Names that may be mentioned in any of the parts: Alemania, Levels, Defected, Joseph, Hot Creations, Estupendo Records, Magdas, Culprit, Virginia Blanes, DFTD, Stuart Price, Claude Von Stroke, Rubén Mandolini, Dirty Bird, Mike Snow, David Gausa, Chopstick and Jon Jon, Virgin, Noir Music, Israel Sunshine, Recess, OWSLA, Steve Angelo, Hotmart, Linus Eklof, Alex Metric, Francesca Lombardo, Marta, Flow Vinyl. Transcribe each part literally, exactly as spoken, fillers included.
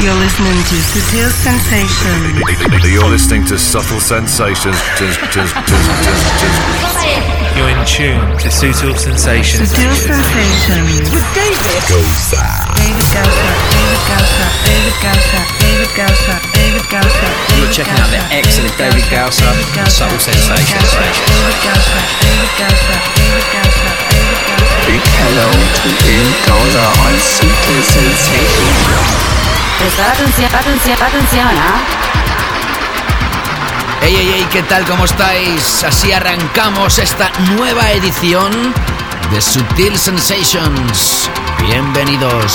You're listening to Sutil Sensations. You're listening to Subtle Sensations. You're in tune to Sutil Sensations. Sutil Sensations with David Gausa. David Gausa. David Gausa. David Gausa. David Gausa. David Gausa. You're checking out the excellent David Gausa. Subtle Sensations. David Gausa. David Gausa. David Gausa. David Gausa. Big hello to David Gausa on Sutil Sensations. Prestad atención, atención, atención, ¿ah? Ey, ey, ey, ¿qué tal? ¿Cómo estáis? Así arrancamos esta nueva edición de Sutil Sensations. Bienvenidos.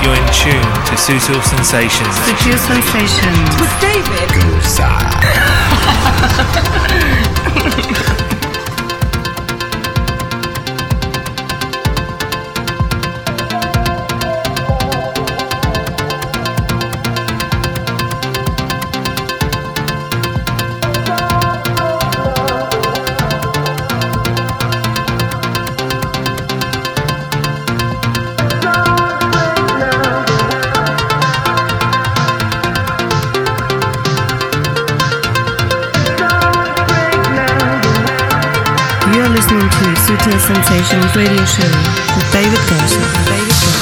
You're in tune to Sutil Sensations. Sutil Sensations. With David Gausa. Sutil Sensations Radio Show with David Gausa. David Gausa.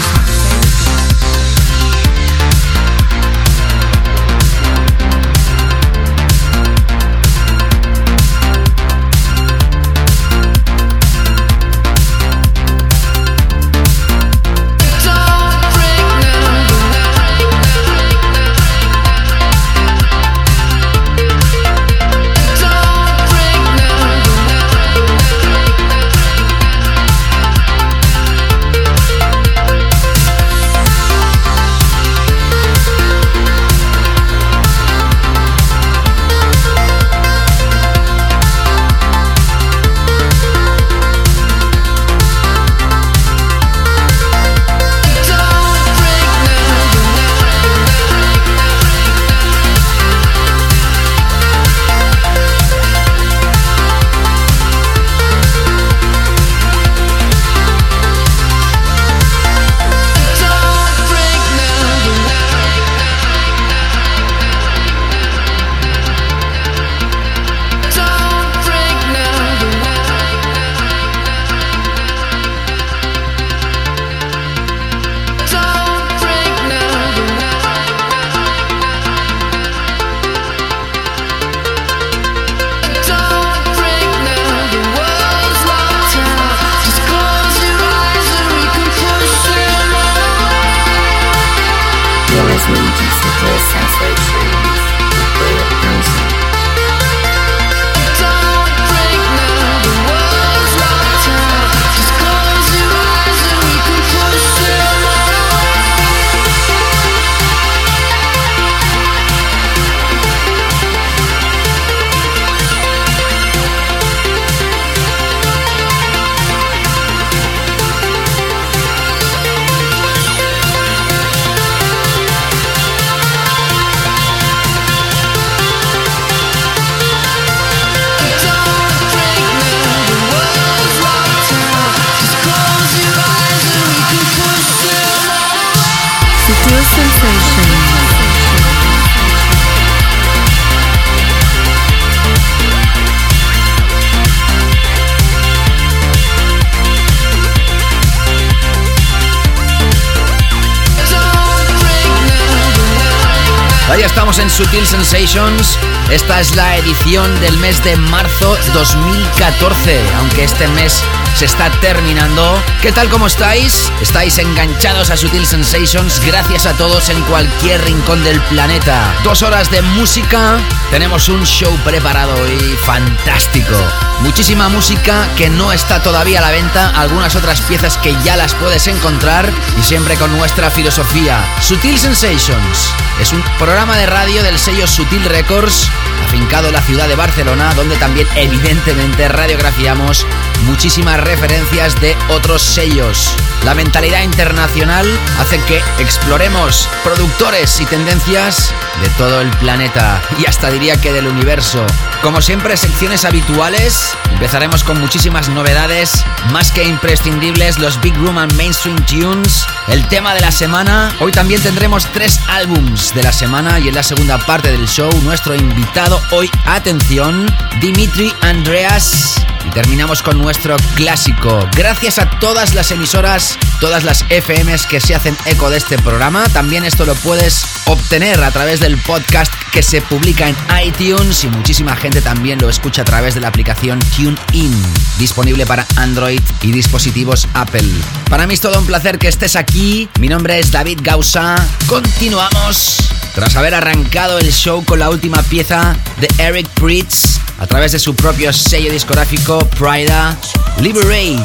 Ahí estamos en Sutil Sensations. Esta es la edición del mes de marzo dos mil catorce, aunque este mes se está terminando. ¿Qué tal, cómo estáis? Estáis enganchados a Sutil Sensations. Gracias a todos en cualquier rincón del planeta. Dos horas de música. Tenemos un show preparado y fantástico. Muchísima música que no está todavía a la venta, algunas otras piezas que ya las puedes encontrar, y siempre con nuestra filosofía. Sutil Sensations es un programa de radio del sello Sutil Records, afincado en la ciudad de Barcelona, donde también evidentemente radiografiamos muchísimas referencias de otros sellos. La mentalidad internacional hace que exploremos productores y tendencias de todo el planeta y hasta diría que del universo. Como siempre, secciones habituales. Empezaremos con muchísimas novedades, más que imprescindibles, los Big Room and Mainstream Tunes, el tema de la semana. Hoy también tendremos tres álbums de la semana y en la segunda parte del show nuestro invitado hoy, atención, Dimitri Andreas. Y terminamos con nuestro clásico. Gracias a todas las emisoras, todas las F Ms que se hacen eco de este programa. También esto lo puedes obtener a través del podcast que se publica en iTunes y muchísima gente también lo escucha a través de la aplicación TuneIn, disponible para Android y dispositivos Apple. Para mí es todo un placer que estés aquí. Mi nombre es David Gausa. Continuamos tras haber arrancado el show con la última pieza de Eric Prydz a través de su propio sello discográfico Pryda, Liberate,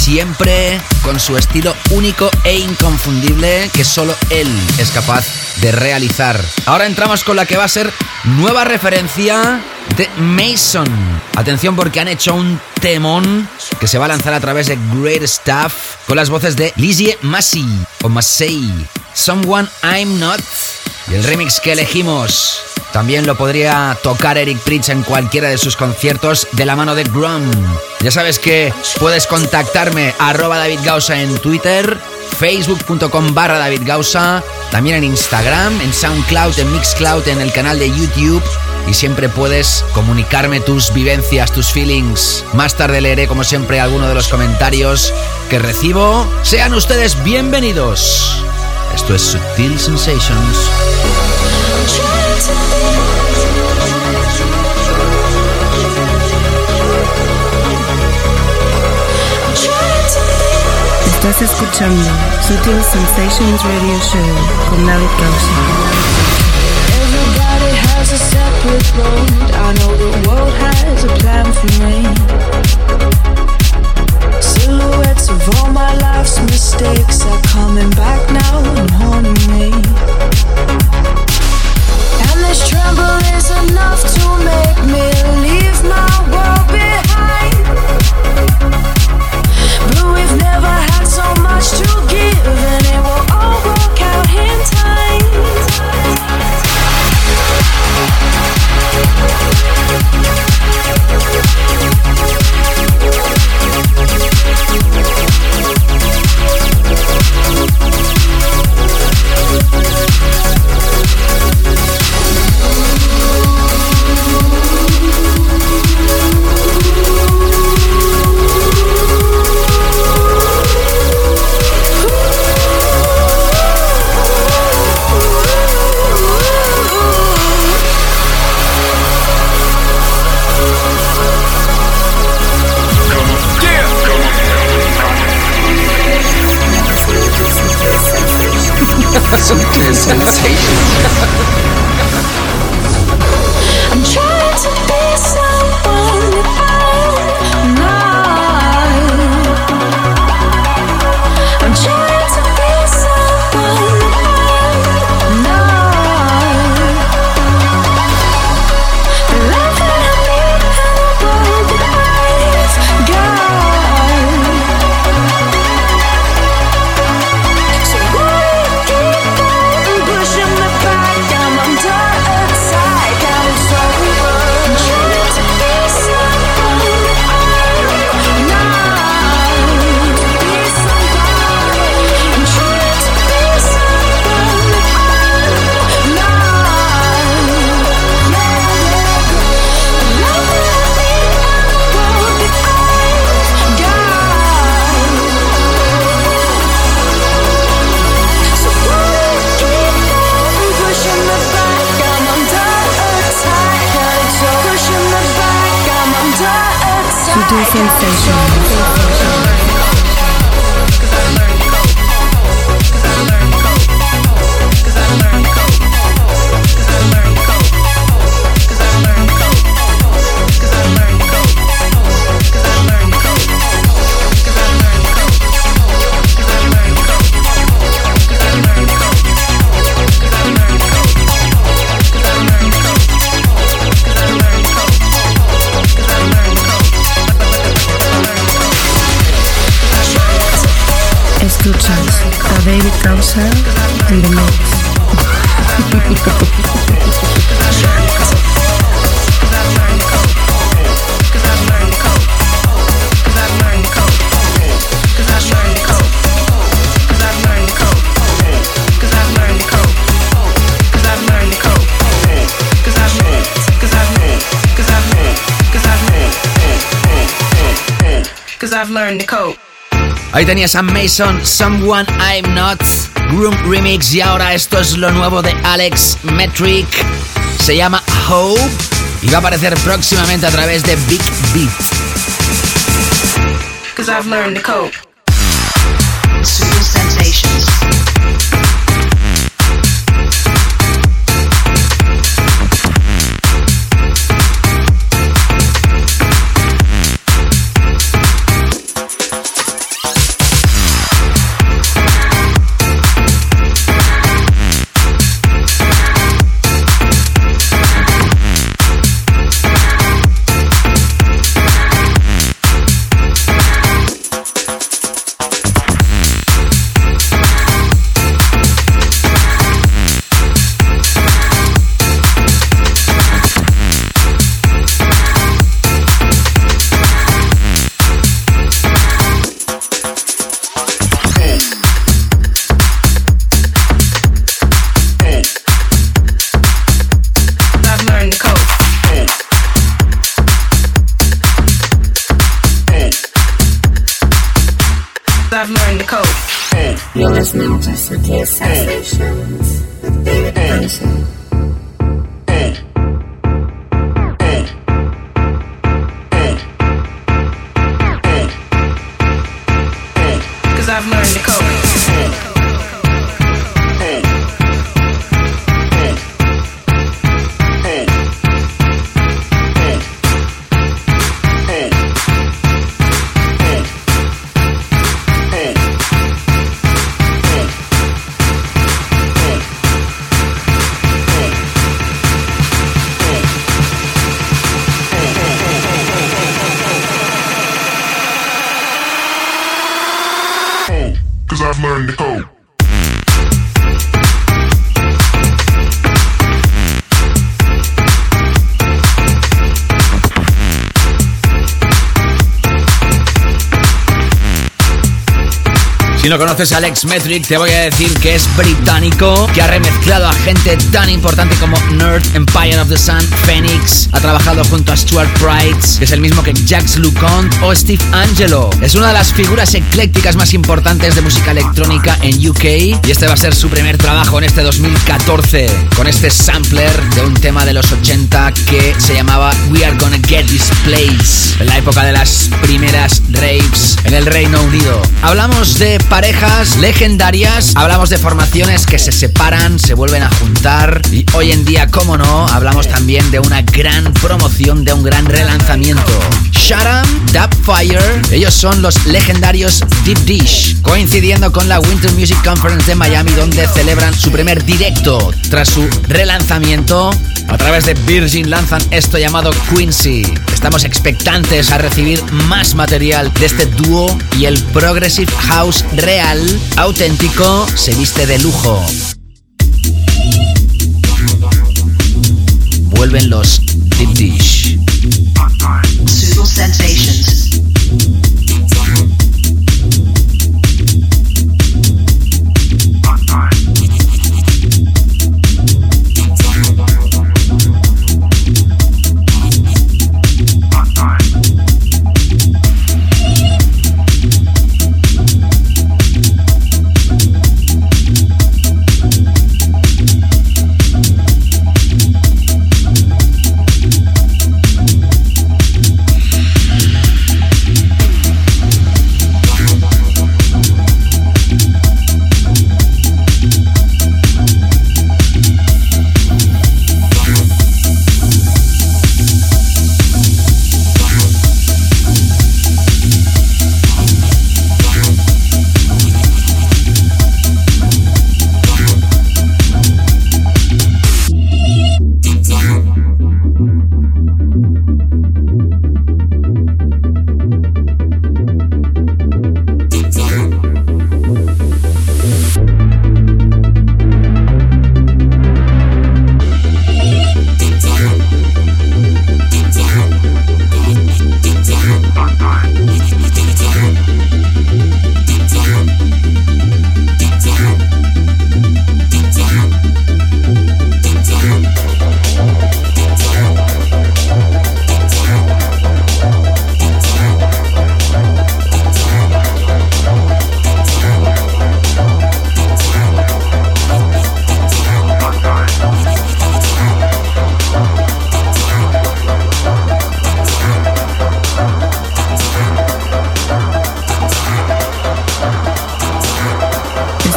siempre con su estilo único e inconfundible que solo él es capaz de realizar. Ahora entramos con la que va a ser nueva referencia de Mason. Atención porque han hecho un temón que se va a lanzar a través de Great Stuff con las voces de Lizzie Massey o Massey, Someone I'm Not. Y el remix que elegimos también lo podría tocar Eric Prydz en cualquiera de sus conciertos de la mano de Grum. Ya sabes que puedes contactarme arroba David Gausa en Twitter, facebook.com barra David Gausa, también en Instagram, en SoundCloud, en Mixcloud, en el canal de YouTube. Y siempre puedes comunicarme tus vivencias, tus feelings. Más tarde leeré, como siempre, alguno de los comentarios que recibo. Sean ustedes bienvenidos. Esto es Sutil Sensations. Estás escuchando Sutil Sensations Radio Show con David Gausa. A separate road, I know the world has a plan for me. Silhouettes of all my life's mistakes are coming back now and haunting me. And this tremble is enough to make me leave my world behind. But we've never had so much to give, and it will all work out in time. Sutil Sensations. I'm trying to be someone I'm not. I'm trying to be someone I'm not. The love that I need and the world that I've got. So what? I'm pushing the back down my a David Gausa en el mix. I've learned to cope. Ahí tenías a Mason, Someone I'm Not, Grum Remix, y ahora esto es lo nuevo de Alex Metric, se llama Hope y va a aparecer próximamente a través de Big Beats. 'Cause I've learned to cope. Sutil Sensations. You're listening to Sutil Sensations with David Gausa. Si no conoces a Alex Metric, te voy a decir que es británico, que ha remezclado a gente tan importante como Nerd, Empire of the Sun, Phoenix. Ha trabajado junto a Stuart Price, que es el mismo que Jax LuConte, o Steve Angelo. Es una de las figuras eclécticas más importantes de música electrónica en U K, y este va a ser su primer trabajo en este dos mil catorce, con este sampler de un tema de los ochenta que se llamaba We Are Gonna Get This Place, en la época de las primeras raves en el Reino Unido. Hablamos de parejas legendarias, hablamos de formaciones que se separan, se vuelven a juntar, y hoy en día, como no, hablamos también de una gran promoción, de un gran relanzamiento. Sharam, Dubfire, ellos son los legendarios Deep Dish, coincidiendo con la Winter Music Conference de Miami, donde celebran su primer directo tras su relanzamiento. A través de Virgin lanzan esto llamado Quincy. Estamos expectantes a recibir más material de este dúo, y el Progressive House real, auténtico, se viste de lujo. Vuelven los Deep Dish. Sutil Sensations.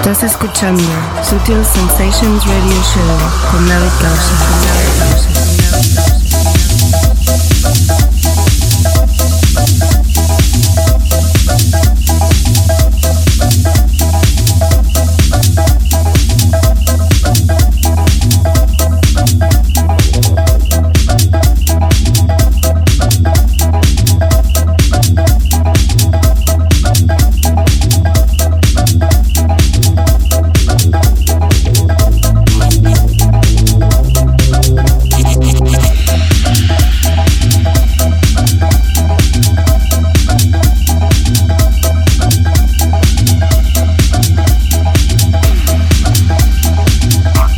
Estás escuchando Sutil Sensations Radio Show con David Gausa.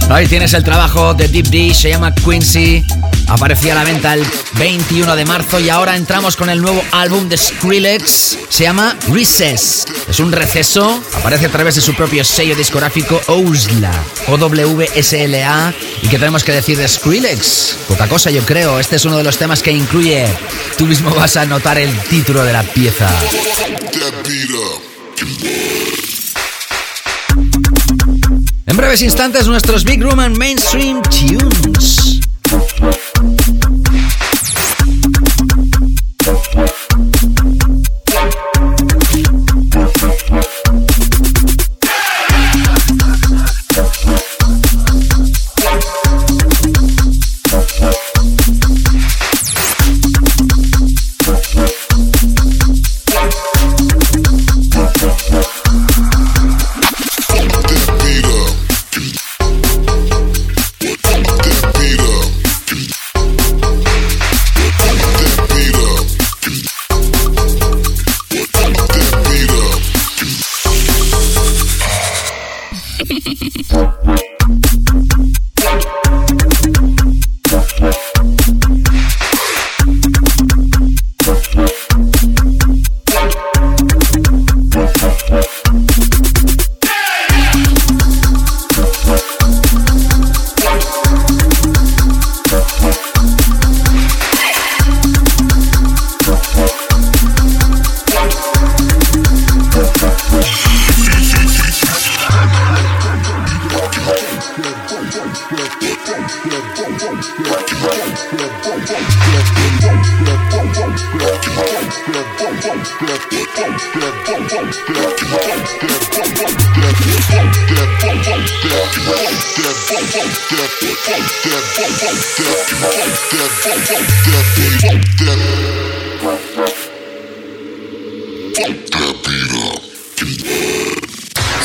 Ahí tienes el trabajo de Deep Dish, se llama Quincy, aparecía a la venta el veintiuno de marzo y ahora entramos con el nuevo álbum de Skrillex, se llama Recess, es un receso, aparece a través de su propio sello discográfico OWSLA, O W S L A. ¿Y qué tenemos que decir de Skrillex? Poca cosa, yo creo, este es uno de los temas que incluye, tú mismo vas a notar el título de la pieza. En breves instantes, nuestros Big Room and Mainstream Tunes.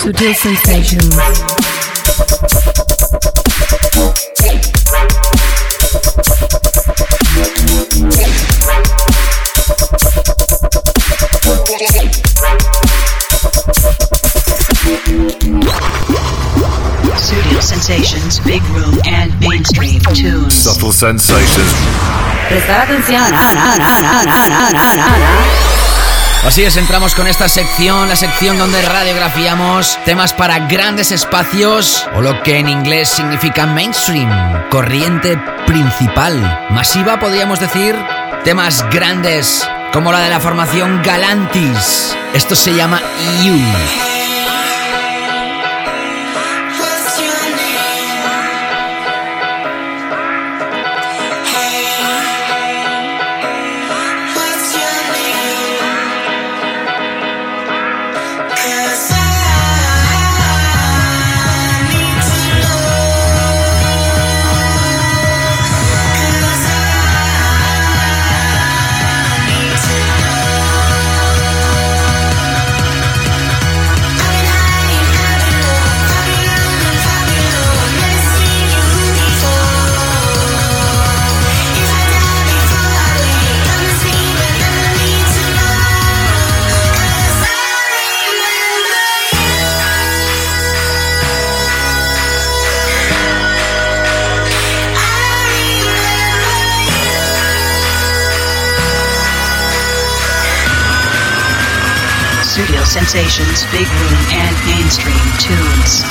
Sutil Sensations. Sutil Sensations, Big Room and Mainstream Tunes. Subtle Sensations. Prestar atención. Na, na, na, na, na, na, na. Así es, entramos con esta sección, la sección donde radiografiamos temas para grandes espacios o lo que en inglés significa mainstream, corriente principal, masiva podríamos decir, temas grandes como la de la formación Galantis. Esto se llama You. Studio Sensations, Big Room and Mainstream Tunes.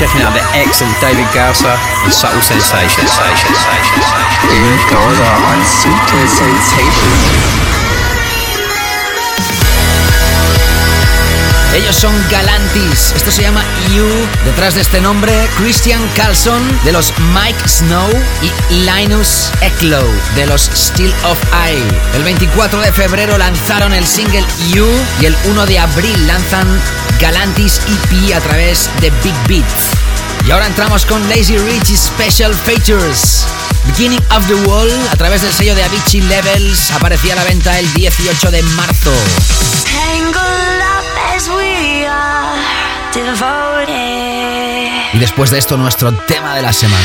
checking out the excellent David Gausa and Subtle Sensations. David Gausa on Subtle Sensations. Ellos son Galantis, esto se llama You. Detrás de este nombre, Christian Karlsson de los Mike Snow y Linus Eklof de los Steel of Eye. El veinticuatro de febrero lanzaron el single You y el uno de abril lanzan Galantis E P a través de Big Beats. Y ahora entramos con Lazy Rich Special Features. Beginning of the Wall, a través del sello de Avicii Levels, aparecía a la venta el dieciocho de marzo. Y después de esto, nuestro tema de la semana.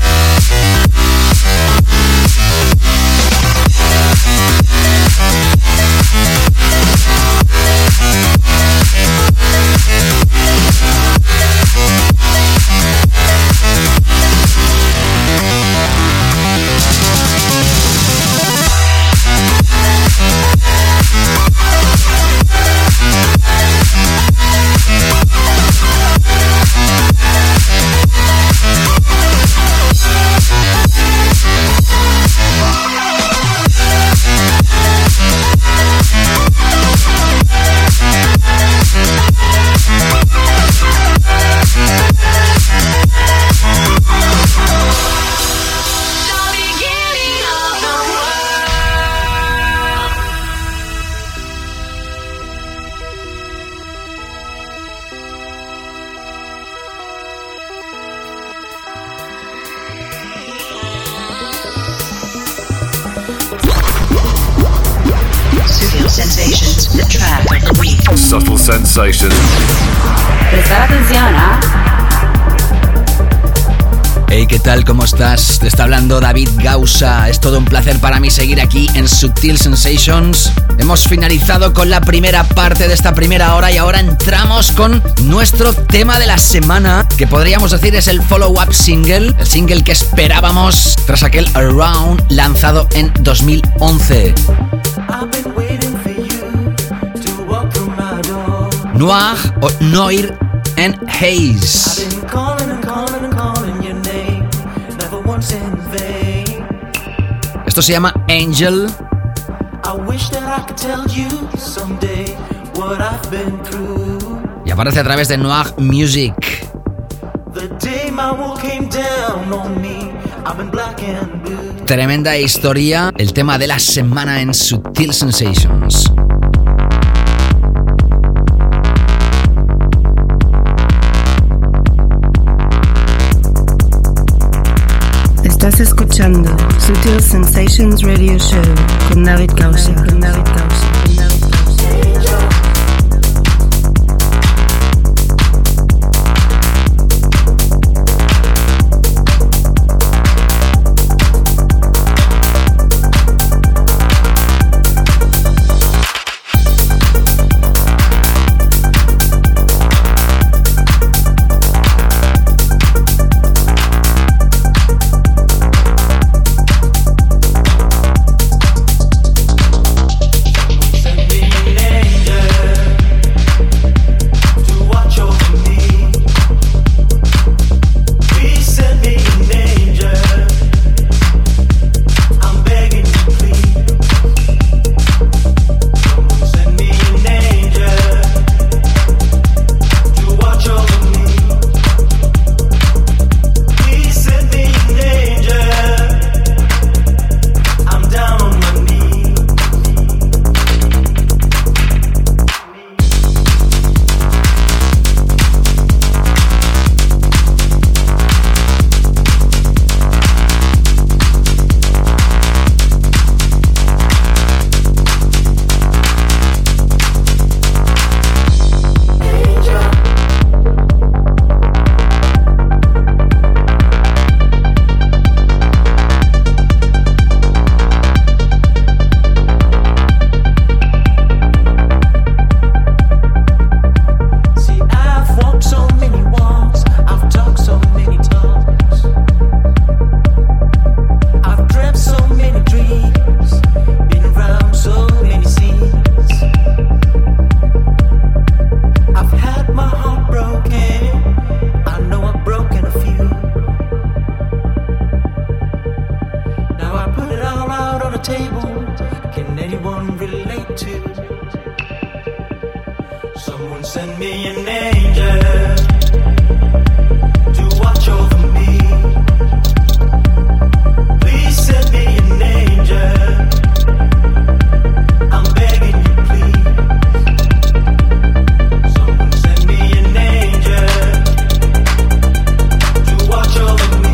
Subtle Sensations. Prestar atención, ¿ah? ¿eh? Hey, ¿qué tal? ¿Cómo estás? Te está hablando David Gausa. Es todo un placer para mí seguir aquí en Subtle Sensations. Hemos finalizado con la primera parte de esta primera hora y ahora entramos con nuestro tema de la semana, que podríamos decir es el follow-up single, el single que esperábamos tras aquel Around lanzado en dos mil once. Noir o Noir and Haze. I've been calling and calling and calling your name, never once in vain. Esto se llama Angel. I wish that I could tell you someday what I've been through. Y aparece a través de Noir Music. The day my world came down on me, I've been black and blue. Tremenda historia, el tema de la semana en Sutil Sensations. Estás escuchando Sutil Sensations Radio Show con David Gausa. Con David Gausa. Con David Gausa. Someone send me an angel to watch over me. Please send me an angel. I'm begging you, please. Someone send me an angel to watch over me.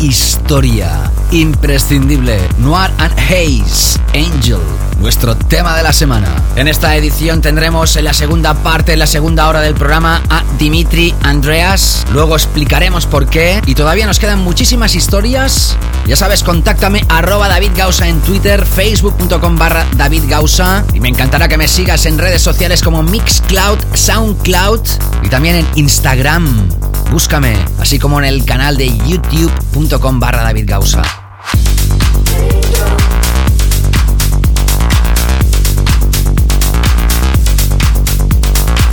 Historia imprescindible, Noir and Haze, Angel, nuestro tema de la semana. En esta edición tendremos en la segunda parte, en la segunda hora del programa, a Dimitri Andreas. Luego explicaremos por qué. Y todavía nos quedan muchísimas historias. Ya sabes, contáctame arroba David Gausa en Twitter, facebook.com barra David Gausa. Y me encantará que me sigas en redes sociales como Mixcloud, Soundcloud y también en Instagram. Búscame, así como en el canal de youtube.com barra David Gausa.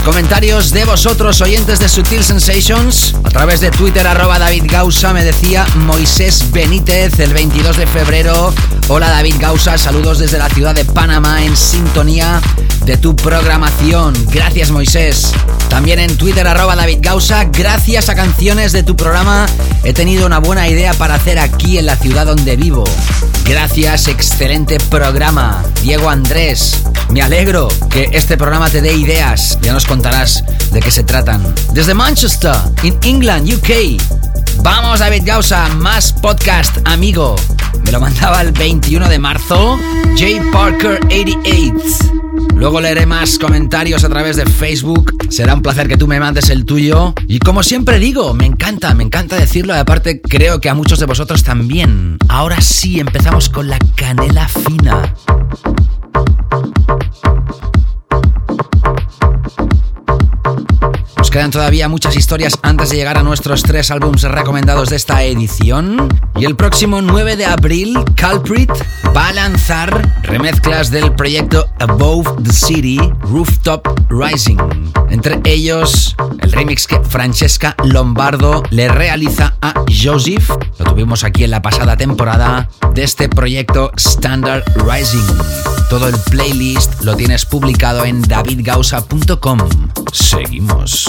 Comentarios de vosotros, oyentes de Sutil Sensations, a través de Twitter, arroba David Gausa. Me decía Moisés Benítez el veintidós de febrero. Hola David Gausa, saludos desde la ciudad de Panamá, en sintonía de tu programación. Gracias Moisés. También en Twitter, arroba David Gausa. Gracias a canciones de tu programa he tenido una buena idea para hacer aquí en la ciudad donde vivo. Gracias, excelente programa. Diego Andrés, me alegro que este programa te dé ideas. Ya nos contarás de qué se tratan. Desde Manchester, en England, U K. Vamos David Gausa, más podcast, amigo. Me lo mandaba el veintiuno de marzo, J. Parker ochenta y ocho. Luego leeré más comentarios a través de Facebook. Será un placer que tú me mandes el tuyo. Y como siempre digo, me encanta, me encanta decirlo. Y aparte creo que a muchos de vosotros también. Ahora sí, empezamos con la canela fina. Nos quedan todavía muchas historias antes de llegar a nuestros tres álbumes recomendados de esta edición. Y el próximo nueve de abril, Culprit va a lanzar remezclas del proyecto Above the City, Rooftop Rising. Entre ellos, el remix que Francesca Lombardo le realiza a Joseph. Lo tuvimos aquí en la pasada temporada de este proyecto Standard Rising. Todo el playlist lo tienes publicado en david gausa punto com. Seguimos.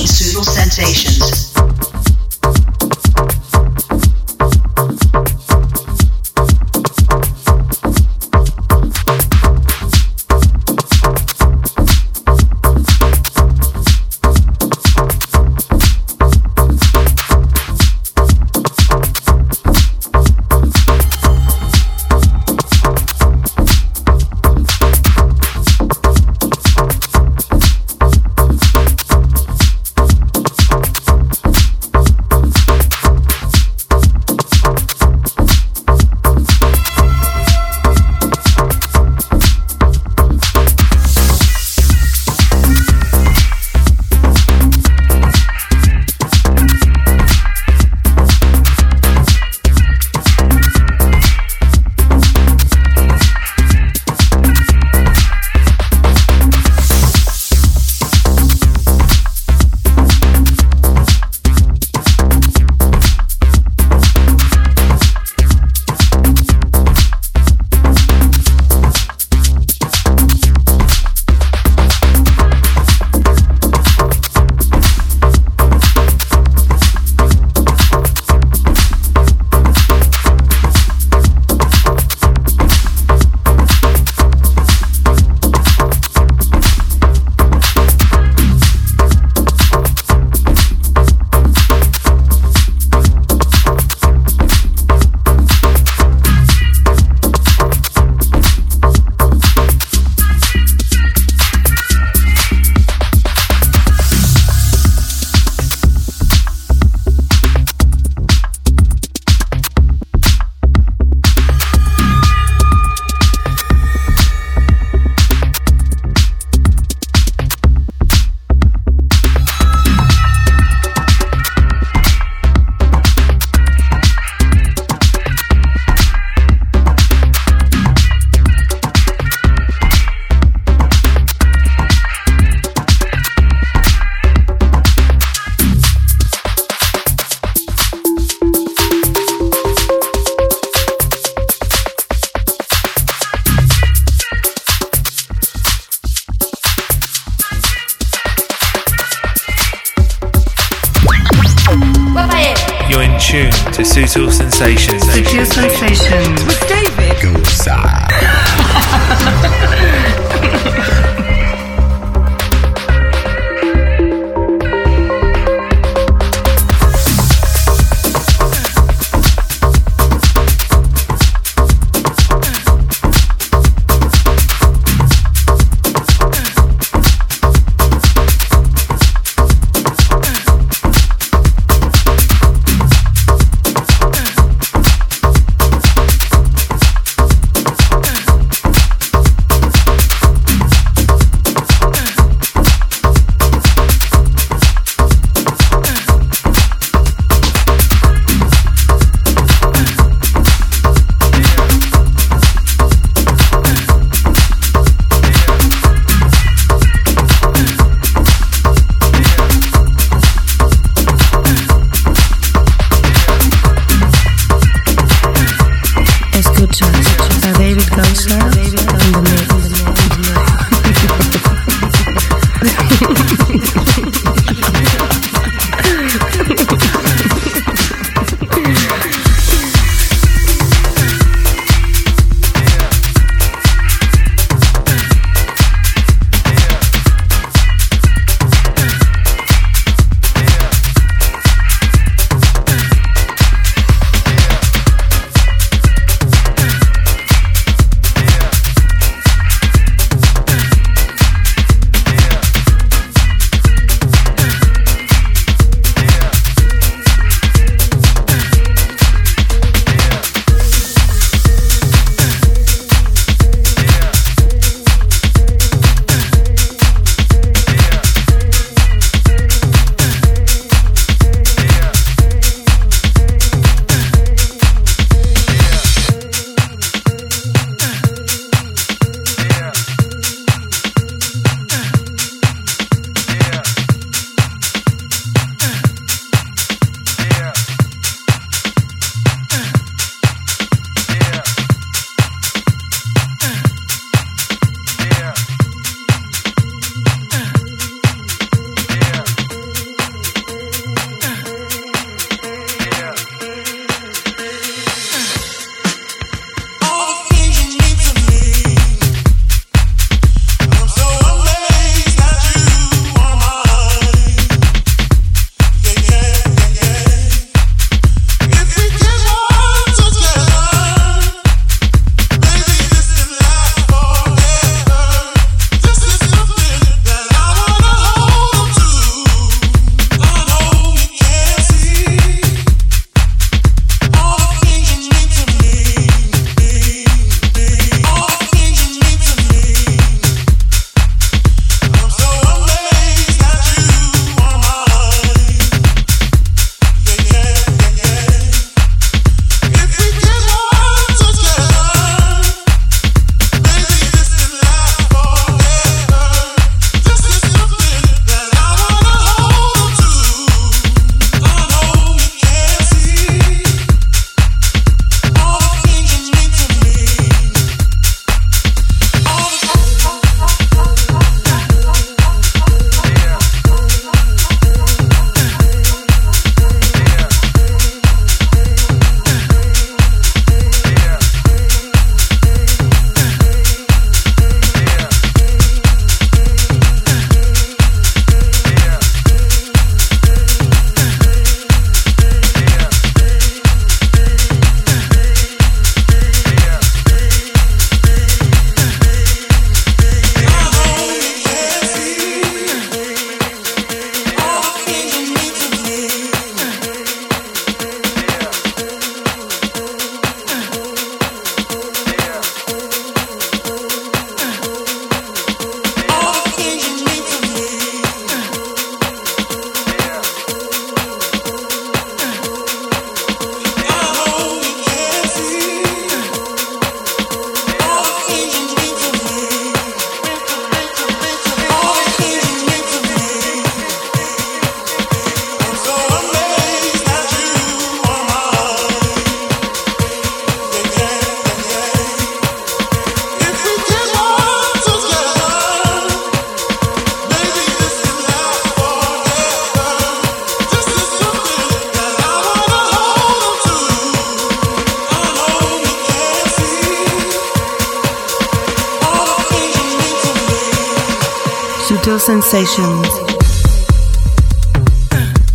You're in tune to Sutil Sensations. Sutil Sensations with David Gausa.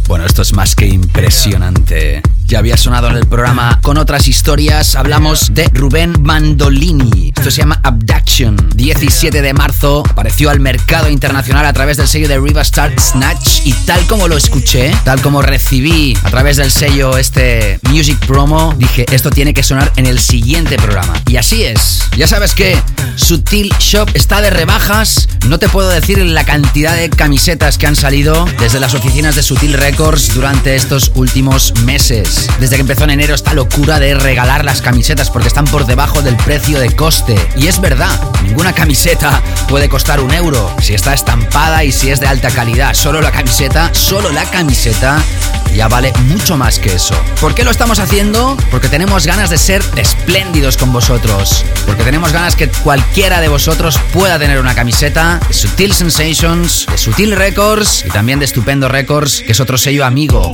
Bueno, esto es más que impresionante. Ya había sonado en el programa Con Otras Historias. Hablamos de Rubén Mandolini. Esto se llama Abduction. diecisiete de marzo apareció al mercado internacional a través del sello de Riverstar Snatch. Y tal como lo escuché, tal como recibí a través del sello este Music Promo, dije, esto tiene que sonar en el siguiente programa. Y así es. Ya sabes que Sutil Shop está de rebajas. No te puedo decir la cantidad de camisetas que han salido desde las oficinas de Sutil Records durante estos últimos meses. Desde que empezó en enero esta locura de regalar las camisetas porque están por debajo del precio de coste. Y es verdad, ninguna camiseta puede costar un euro si está estampada y si es de alta calidad. Solo la camiseta, solo la camiseta ya vale mucho más que eso. ¿Por qué lo estamos haciendo? Porque tenemos ganas de ser espléndidos con vosotros. Porque tenemos ganas que cualquiera de vosotros pueda tener una camiseta de Sutil Sensations, de Sutil Records y también de Estupendo Records, que es otro sello amigo.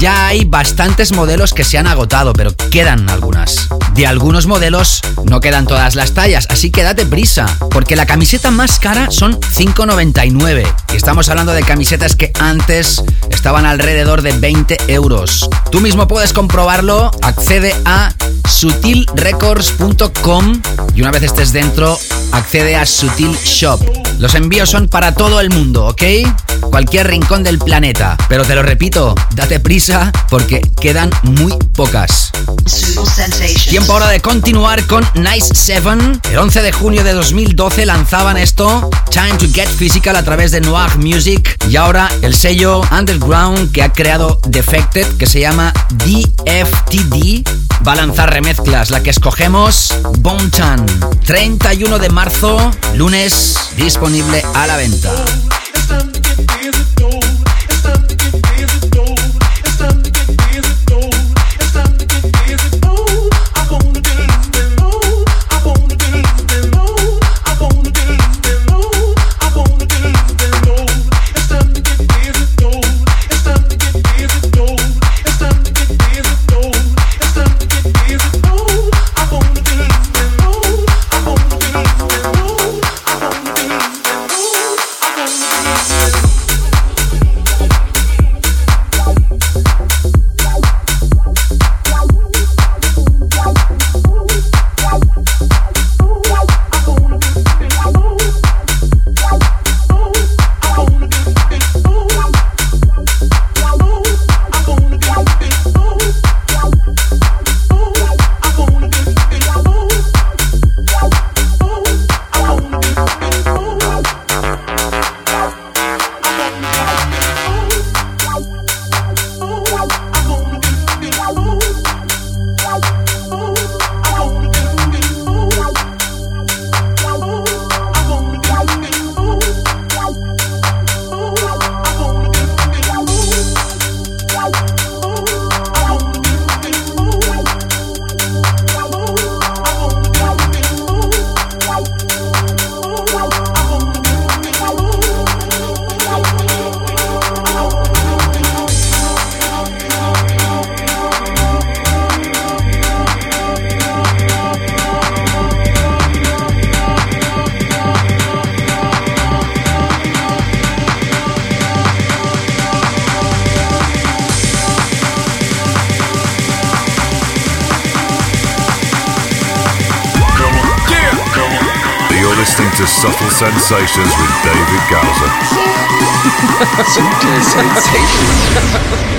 Ya hay bastantes modelos que se han agotado, pero quedan algunas. De algunos modelos no quedan todas las tallas, así que date prisa, porque la camiseta más cara son cinco noventa y nueve. Y estamos hablando de camisetas que antes estaban alrededor de veinte euros. Tú mismo puedes comprobarlo, accede a sutil records punto com y una vez estés dentro, accede a Sutil Shop. Los envíos son para todo el mundo, ¿ok? Cualquier rincón del planeta. Pero te lo repito, date prisa porque quedan muy pocas. Tiempo ahora de continuar con Nice Seven. El once de junio de dos mil doce lanzaban esto, Time to Get Physical, a través de Noir Music. Y ahora el sello underground que ha creado Defected, que se llama D F T D, va a lanzar remezclas. La que escogemos, Bonchan. treinta y uno de marzo, lunes, disponible a la venta. Sensations with David Gausa. Sutil Sensations.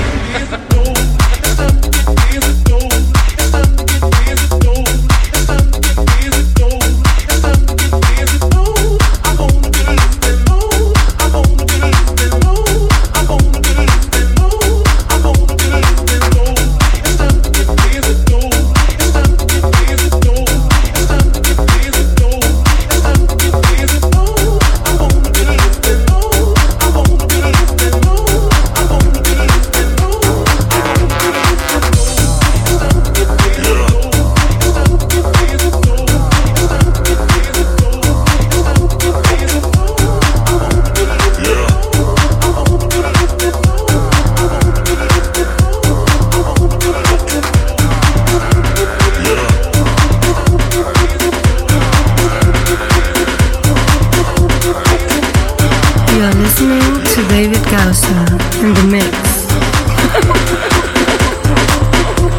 to David Gausa in the mix.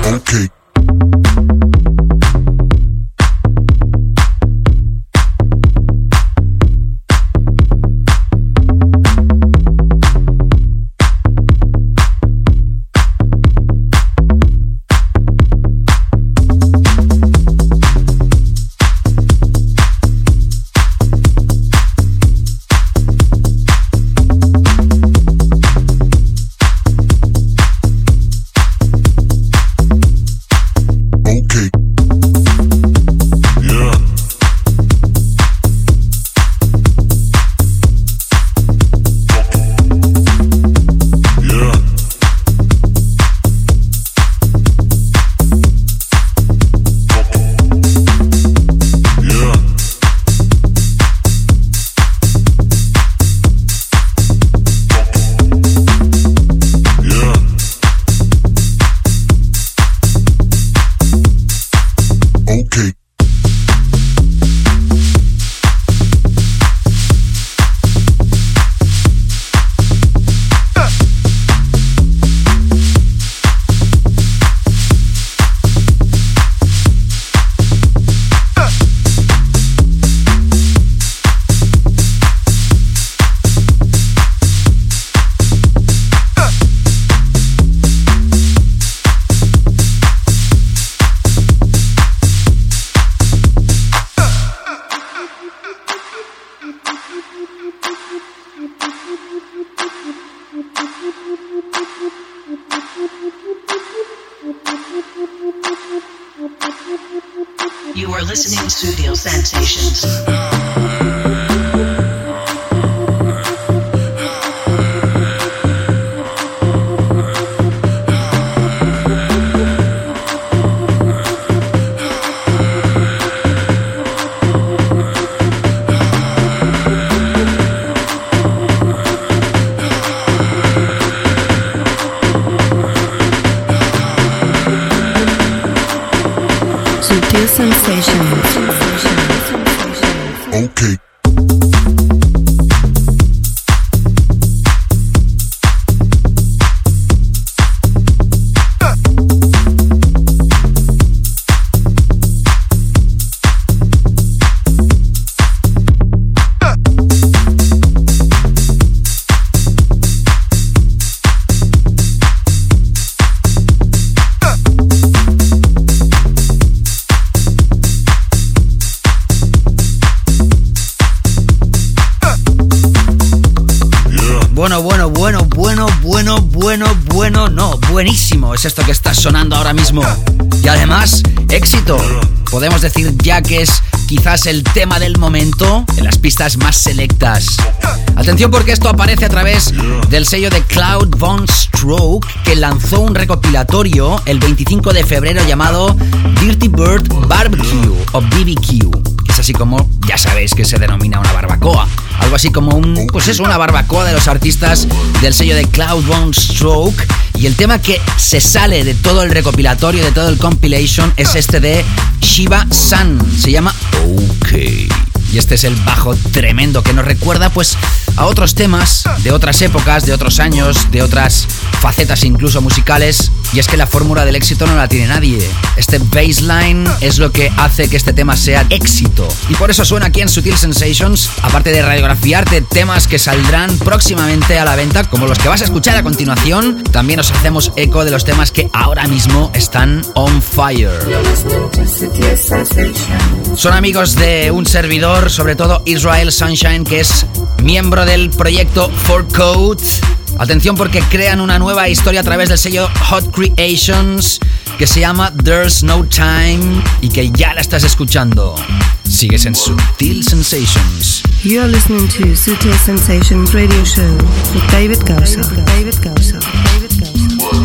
Okay. Es esto que está sonando ahora mismo y además éxito, podemos decir ya que es quizás el tema del momento en las pistas más selectas. Atención, porque esto aparece a través del sello de Claude Von Stroke, que lanzó un recopilatorio el veinticinco de febrero llamado Dirty Bird Barbecue o B B Q, que es así como, ya sabéis que se denomina una barbacoa, algo así como un, pues eso, una barbacoa de los artistas del sello de Claude Von Stroke. Y el tema que se sale de todo el recopilatorio, de todo el compilation, es este de Shiva Sun. Se llama OK. Y este es el bajo tremendo que nos recuerda pues a otros temas de otras épocas, de otros años, de otras facetas incluso musicales. Y es que la fórmula del éxito no la tiene nadie. Este bassline es lo que hace que este tema sea éxito. Y por eso suena aquí en Sutil Sensations, aparte de radiografiarte temas que saldrán próximamente a la venta, como los que vas a escuchar a continuación, también nos hacemos eco de los temas que ahora mismo están on fire. Son amigos de un servidor, sobre todo Israel Sunshine, que es miembro del proyecto Fur Coat. Atención, porque crean una nueva historia a través del sello Hot Creations que se llama There's No Time y que ya la estás escuchando. Sigues en Sutil Sensations. You're listening to Sutil Sensations Radio Show with David Gausa. David Gausa. David Gausa.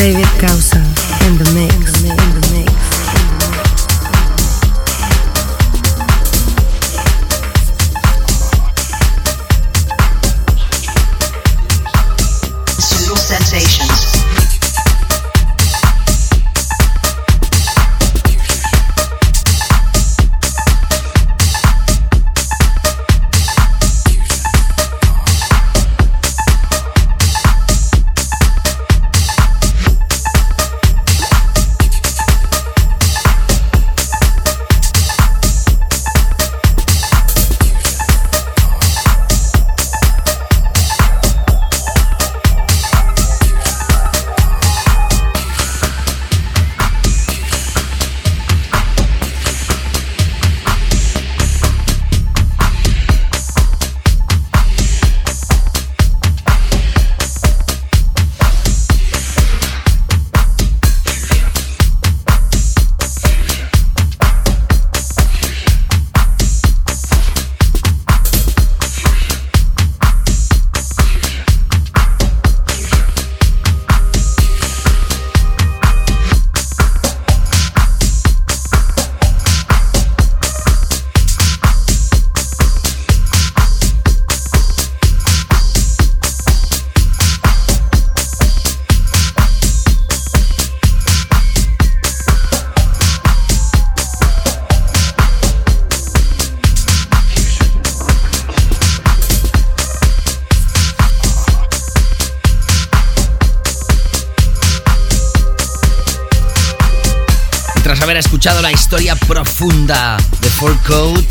David Gausa in the mix, in the mix. Escuchado la historia profunda de Fur Coat,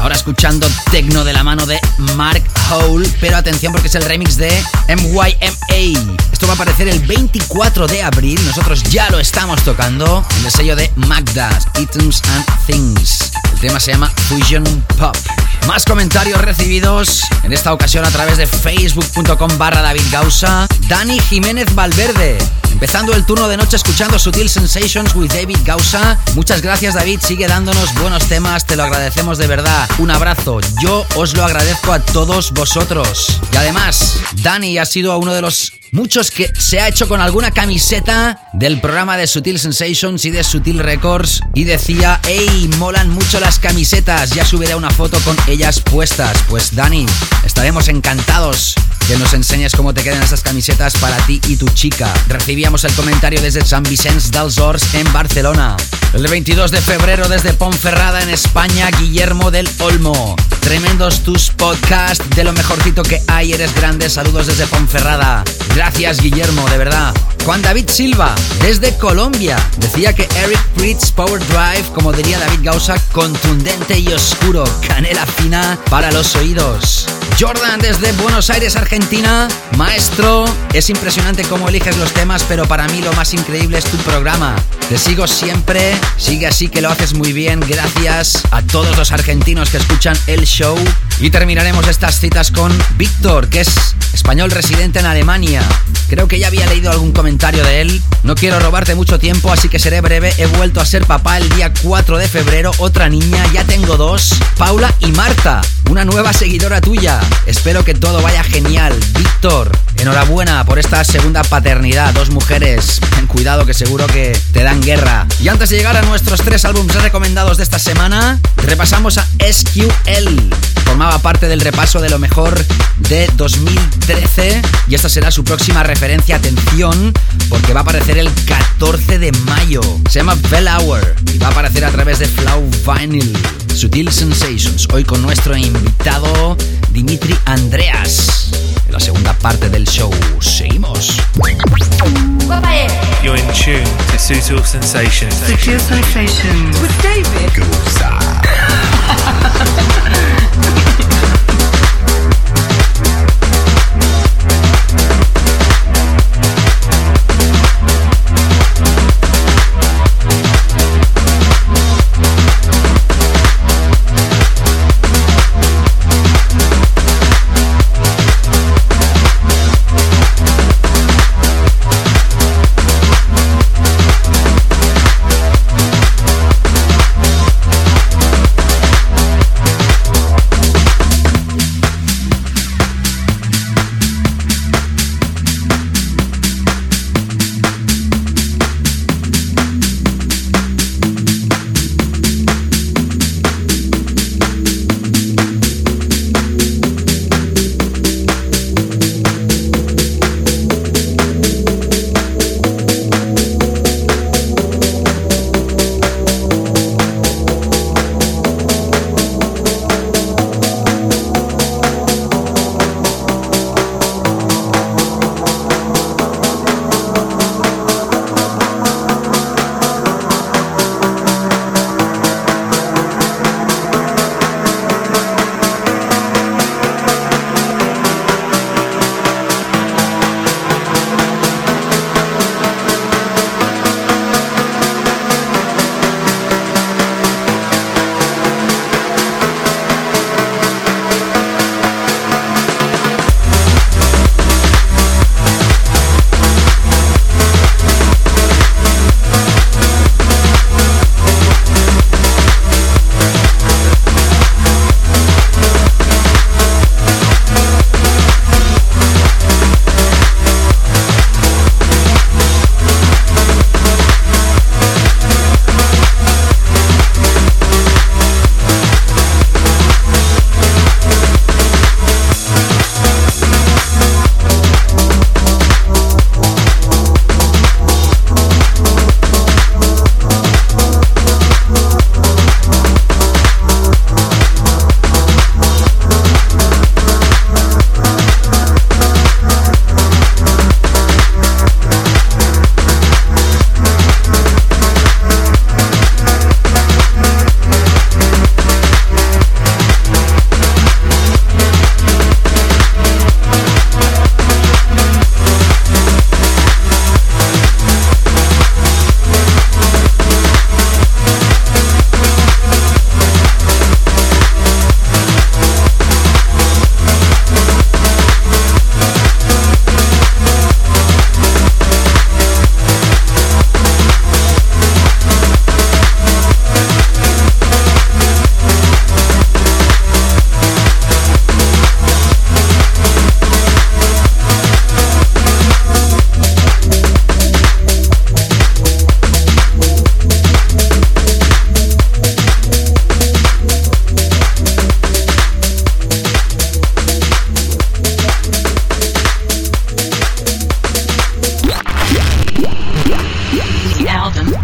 ahora escuchando techno de la mano de Mark Hole, pero atención porque es el remix de M Y M A. Esto va a aparecer el veinticuatro de abril, nosotros ya lo estamos tocando en el sello de Magdas, Items and Things. El tema se llama Fusion Pop. Más comentarios recibidos en esta ocasión a través de facebook.com barra David Gausa. Dani Jiménez Valverde, empezando el turno de noche escuchando Sutil Sensations with David Gausa. Muchas gracias, David, sigue dándonos buenos temas, te lo agradecemos de verdad. Un abrazo, yo os lo agradezco a todos vosotros. Y además, Dani ha sido uno de los muchos que se ha hecho con alguna camiseta del programa de Sutil Sensations y de Sutil Records y decía, hey, molan mucho las camisetas, ya subiré una foto con ellas puestas. Pues Dani, estaremos encantados que nos enseñes cómo te quedan esas camisetas para ti y tu chica. Recibíamos el comentario desde San Vicenç dels Horts en Barcelona. El veintidós de febrero desde Ponferrada en España, Guillermo del Olmo. Tremendos tus podcasts, de lo mejorcito que hay, eres grande, saludos desde Ponferrada. Gracias, Guillermo, de verdad. Juan David Silva, desde Colombia, decía que Eric Prydz Power Drive, como diría David Gausa, contundente y oscuro, canela fina para los oídos. Jordan, desde Buenos Aires, Argentina, maestro, es impresionante cómo eliges los temas, pero para mí lo más increíble es tu programa. Te sigo siempre, sigue así que lo haces muy bien, gracias a todos los argentinos que escuchan el show. Y terminaremos estas citas con Víctor, que es español residente en Alemania. Creo que ya había leído algún comentario de él. No quiero robarte mucho tiempo, así que seré breve. He vuelto a ser papá el día cuatro de febrero. Otra niña, ya tengo dos. Paula y Marta, una nueva seguidora tuya. Espero que todo vaya genial. Víctor, enhorabuena por esta segunda paternidad. Dos mujeres, ten cuidado que seguro que te dan guerra. Y antes de llegar a nuestros tres álbumes recomendados de esta semana, repasamos a S Q L. Formaba parte del repaso de lo mejor de dos mil trece y esta será su próxima referencia, atención, porque va a aparecer el catorce de mayo. Se llama Bell Hour y va a aparecer a través de Flow Vinyl. Sutil Sensations, hoy con nuestro invitado Dimitri Andreas. En la segunda parte del show, seguimos. You're in tune to Sutil Sensations. Sutil Sensations with David Gausa.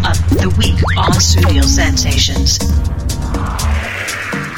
of the Week on Studio Sensations.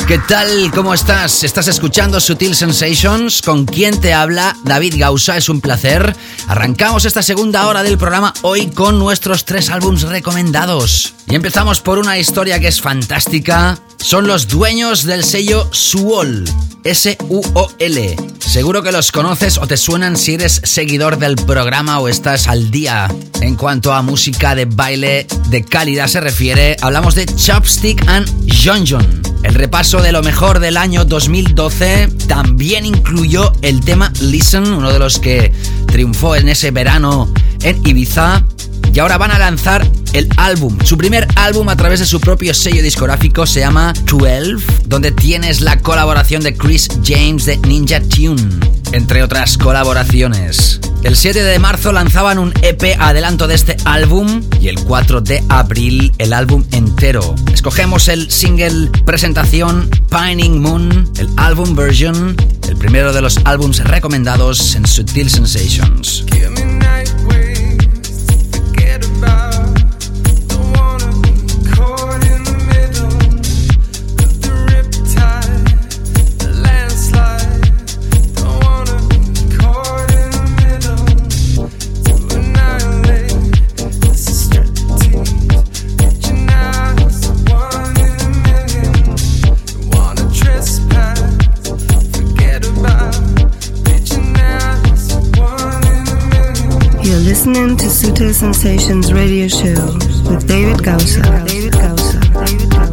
¿Qué tal? ¿Cómo estás? ¿Estás escuchando Sutil Sensations? ¿Con quién te habla? David Gausa, es un placer. Arrancamos esta segunda hora del programa hoy con nuestros tres álbums recomendados. Y empezamos por una historia que es fantástica. Son los dueños del sello Suol, S U O L. Seguro que los conoces o te suenan si eres seguidor del programa o estás al día. En cuanto a música de baile de calidad se refiere, hablamos de Chopstick and Jon Jon. El repaso de lo mejor del año dos mil doce también incluyó el tema Listen, uno de los que triunfó en ese verano en Ibiza. Y ahora van a lanzar el álbum. Su primer álbum a través de su propio sello discográfico se llama doce, donde tienes la colaboración de Chris James de Ninja Tune, entre otras colaboraciones. El siete de marzo lanzaban un E P adelanto de este álbum y el cuatro de abril el álbum entero. Escogemos el single presentación Pining Moon, el álbum Virgin, el primero de los álbums recomendados en Sutil Sensations. Listening to Sutil Sensations Radio Show with David Gausa. David Gausa. David Gausa.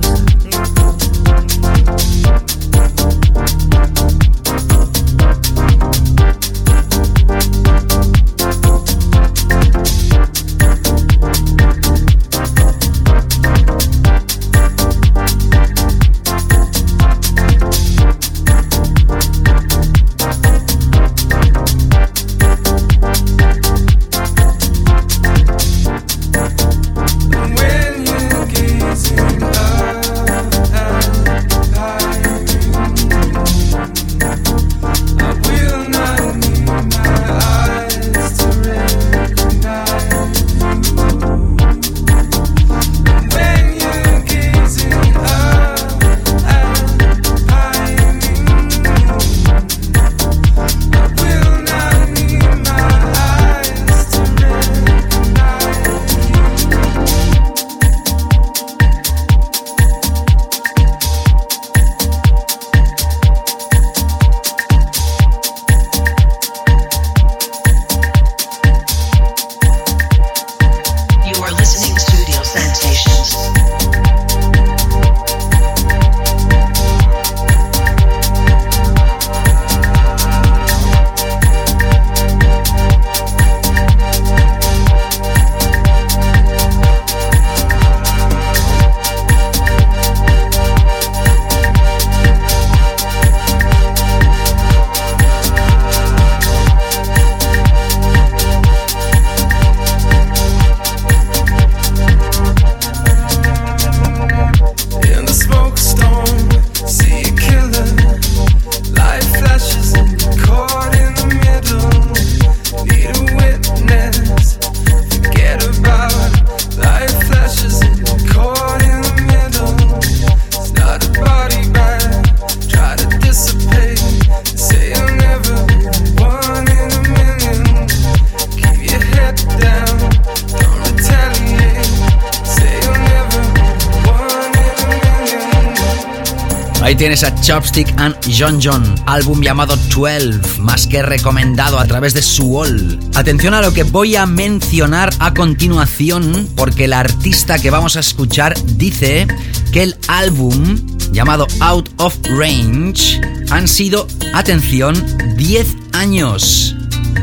Tienes a Chopstick and Jon Jon, álbum llamado doce, más que recomendado a través de Suol. Atención a lo que voy a mencionar a continuación, porque el artista que vamos a escuchar dice que el álbum llamado Out of Range han sido, atención, diez años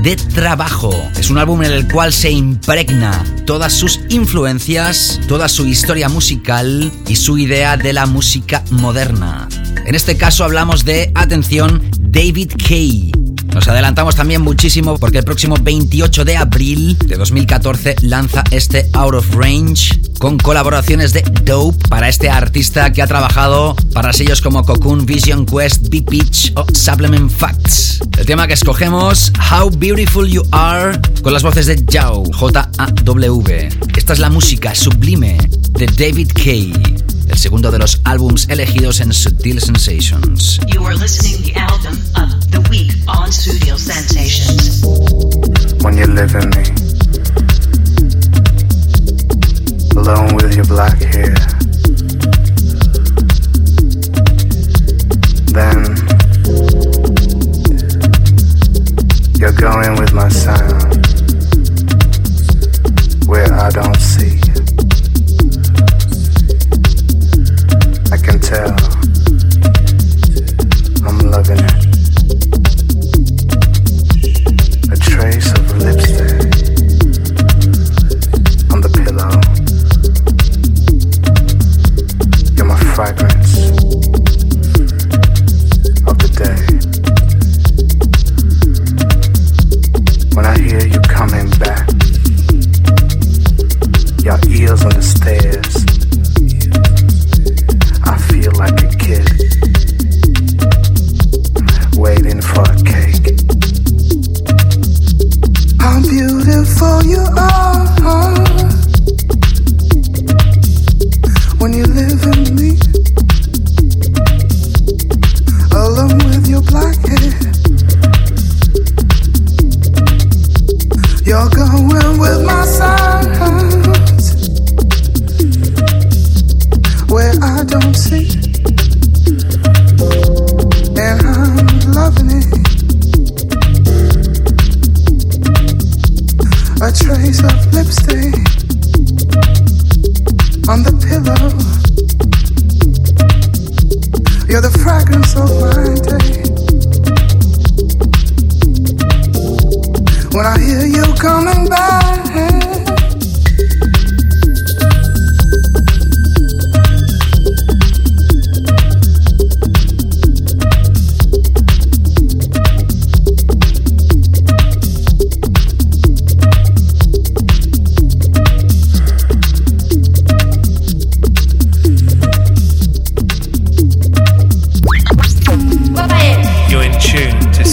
de trabajo. Es un álbum en el cual se impregna todas sus influencias, toda su historia musical y su idea de la música moderna. En este caso hablamos de, atención, David K. Nos adelantamos también muchísimo porque el próximo veintiocho de abril de dos mil catorce lanza este Out of Range con colaboraciones de Dope para este artista que ha trabajado para sellos como Cocoon, Vision Quest, Deep Dish o Supplement Facts. El tema que escogemos, How Beautiful You Are, con las voces de Jaw, J A W. Esta es la música sublime de David K., el segundo de los álbums elegidos en Sutil Sensations. You are listening the album of the week on Sutil Sensations. When you live in me, alone with your black hair, then you're going with my sound where I don't see. I can tell I'm loving it. A trace of lipstick on the pillow. You're my fragrance of the day. When I hear you coming back, your ears on the stairs. Like a kid waiting for a cake. How beautiful you are when you live in me, alone with your black hair. You're going with my signs where I don't see. A trace of lipstick on the pillow. You're the fragrance of my day. When I hear you coming back,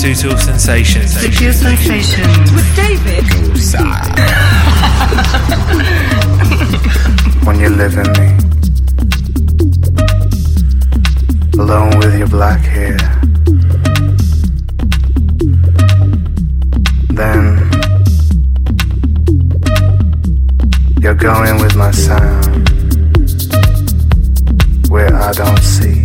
Sutil Sensations. Sutil Sensations with David Gausa. When you live in me, alone with your black hair, then you're going with my sound where I don't see.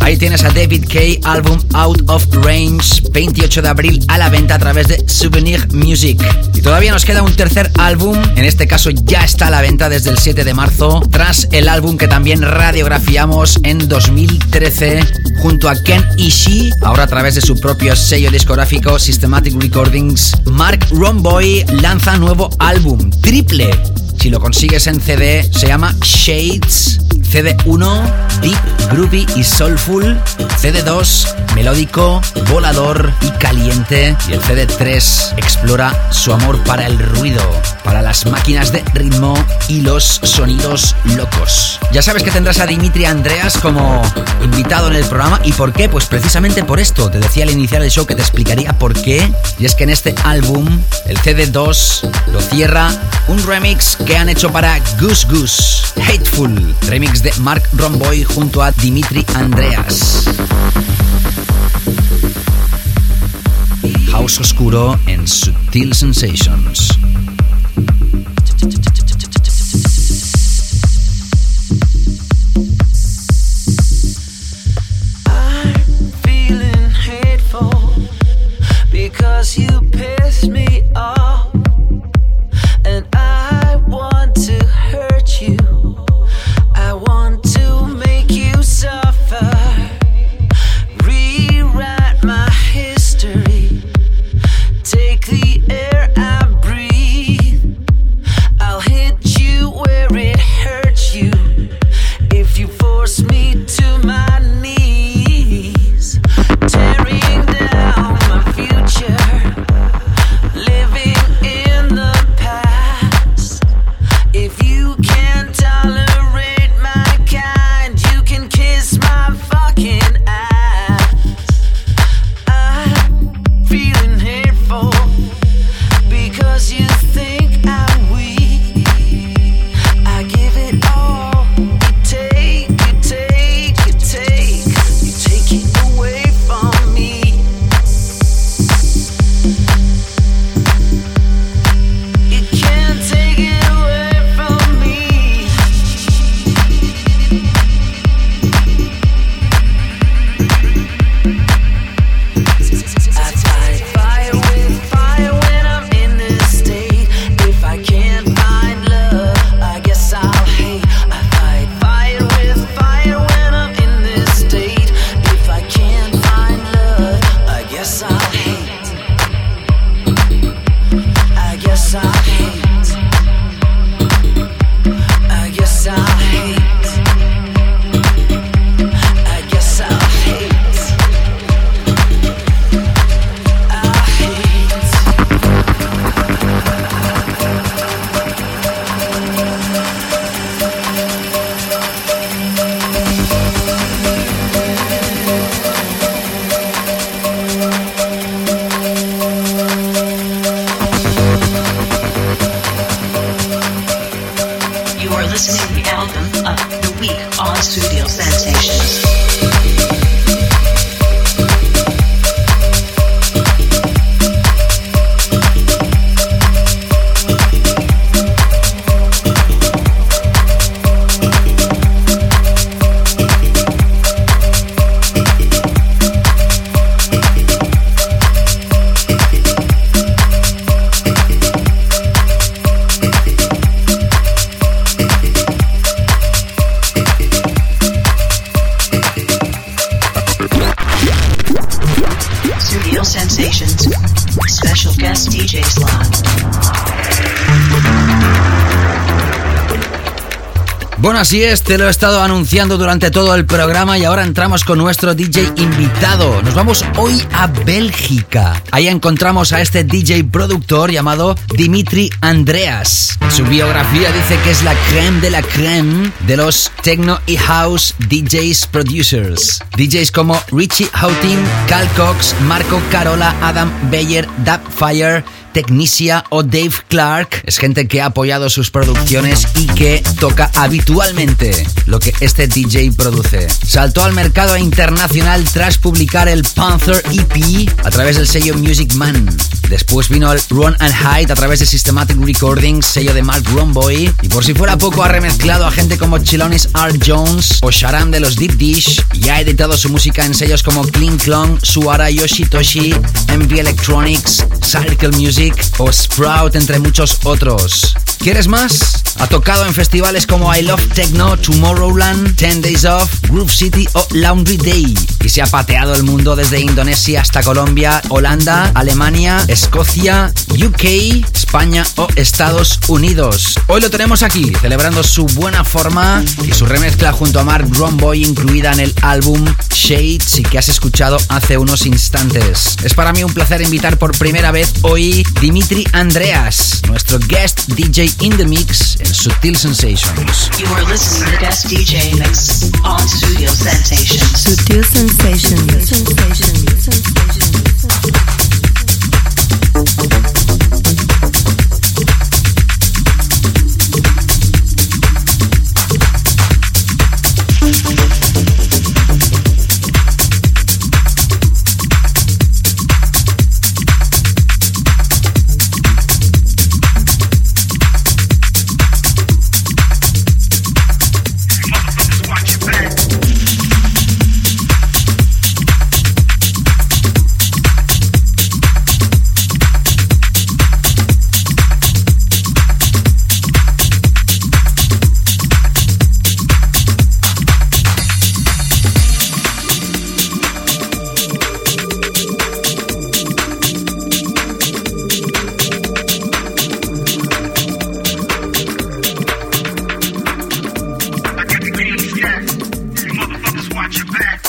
Ahí tienes a David Kay, álbum Out of Range, veintiocho de abril a la venta a través de Souvenir Music. Y todavía nos queda un tercer álbum, en este caso ya está a la venta desde el siete de marzo, tras el álbum que también radiografiamos en dos mil trece junto a Ken Ishii, ahora a través de su propio sello discográfico Systematic Recordings. Mark Romboy lanza nuevo álbum, triple. Si lo consigues en C D, se llama Shades, C D uno, deep, groovy y soulful, C D dos, melódico, volador y caliente, y el C D tres explora su amor para el ruido, para las máquinas de ritmo y los sonidos locos. Ya sabes que tendrás a Dimitri Andreas como invitado en el programa. ¿Y por qué? Pues precisamente por esto. Te decía al iniciar el show que te explicaría por qué, y es que en este álbum, el C D dos lo cierra un remix que han hecho para Goose Goose, Hateful, remix de Mark Romboy junto a Dimitri Andreas. House Oscuro en Sutil Sensations. I'm feeling hateful because you pissed me off, and I want to hurt you. I want to make you suffer, rewrite my history, take the air I breathe. Así es, te lo he estado anunciando durante todo el programa y ahora entramos con nuestro D J invitado. Nos vamos hoy a Bélgica. Ahí encontramos a este D J productor llamado Dimitri Andreas. Su biografía dice que es la crème de la crème de los techno y house D Js producers. D Js como Richie Houghton, Cal Cox, Marco Carola, Adam Beyer, Dubfire, Technicia o Dave Clark. Es gente que ha apoyado sus producciones y que toca habitualmente lo que este D J produce. Saltó al mercado internacional tras publicar el Panther E P a través del sello Music Man. Después vino el Run and Hide a través de Systematic Recordings, sello de Mark Romboy. Y por si fuera poco, ha remezclado a gente como Chelonis R. Jones o Sharam de los Deep Dish. Y ha editado su música en sellos como Kling Klong, Suara, Yoshitoshi, M V Electronics, Circle Music o Sprout, entre muchos otros. ¿Quieres más? Ha tocado en festivales como I Love Techno, Tomorrowland, Ten Days Off, Groove City o Laundry Day. Y se ha pateado el mundo desde Indonesia hasta Colombia, Holanda, Alemania, Escocia, U K, España o Estados Unidos. Hoy lo tenemos aquí, celebrando su buena forma y su remezcla junto a Mark Romboy, incluida en el álbum Shades, y que has escuchado hace unos instantes. Es para mí un placer invitar por primera vez hoy Dimitri Andreas, nuestro guest D J in the mix en Sutil Sensations. You are listening to the guest D J mix on Sutil Sensations. Sutil Sensations. Sutil Sensations. Back. watch your back.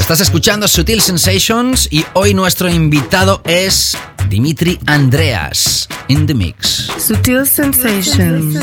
Estás escuchando Sutil Sensations y hoy nuestro invitado es Dimitri Andreas in the mix. Sutil Sensations.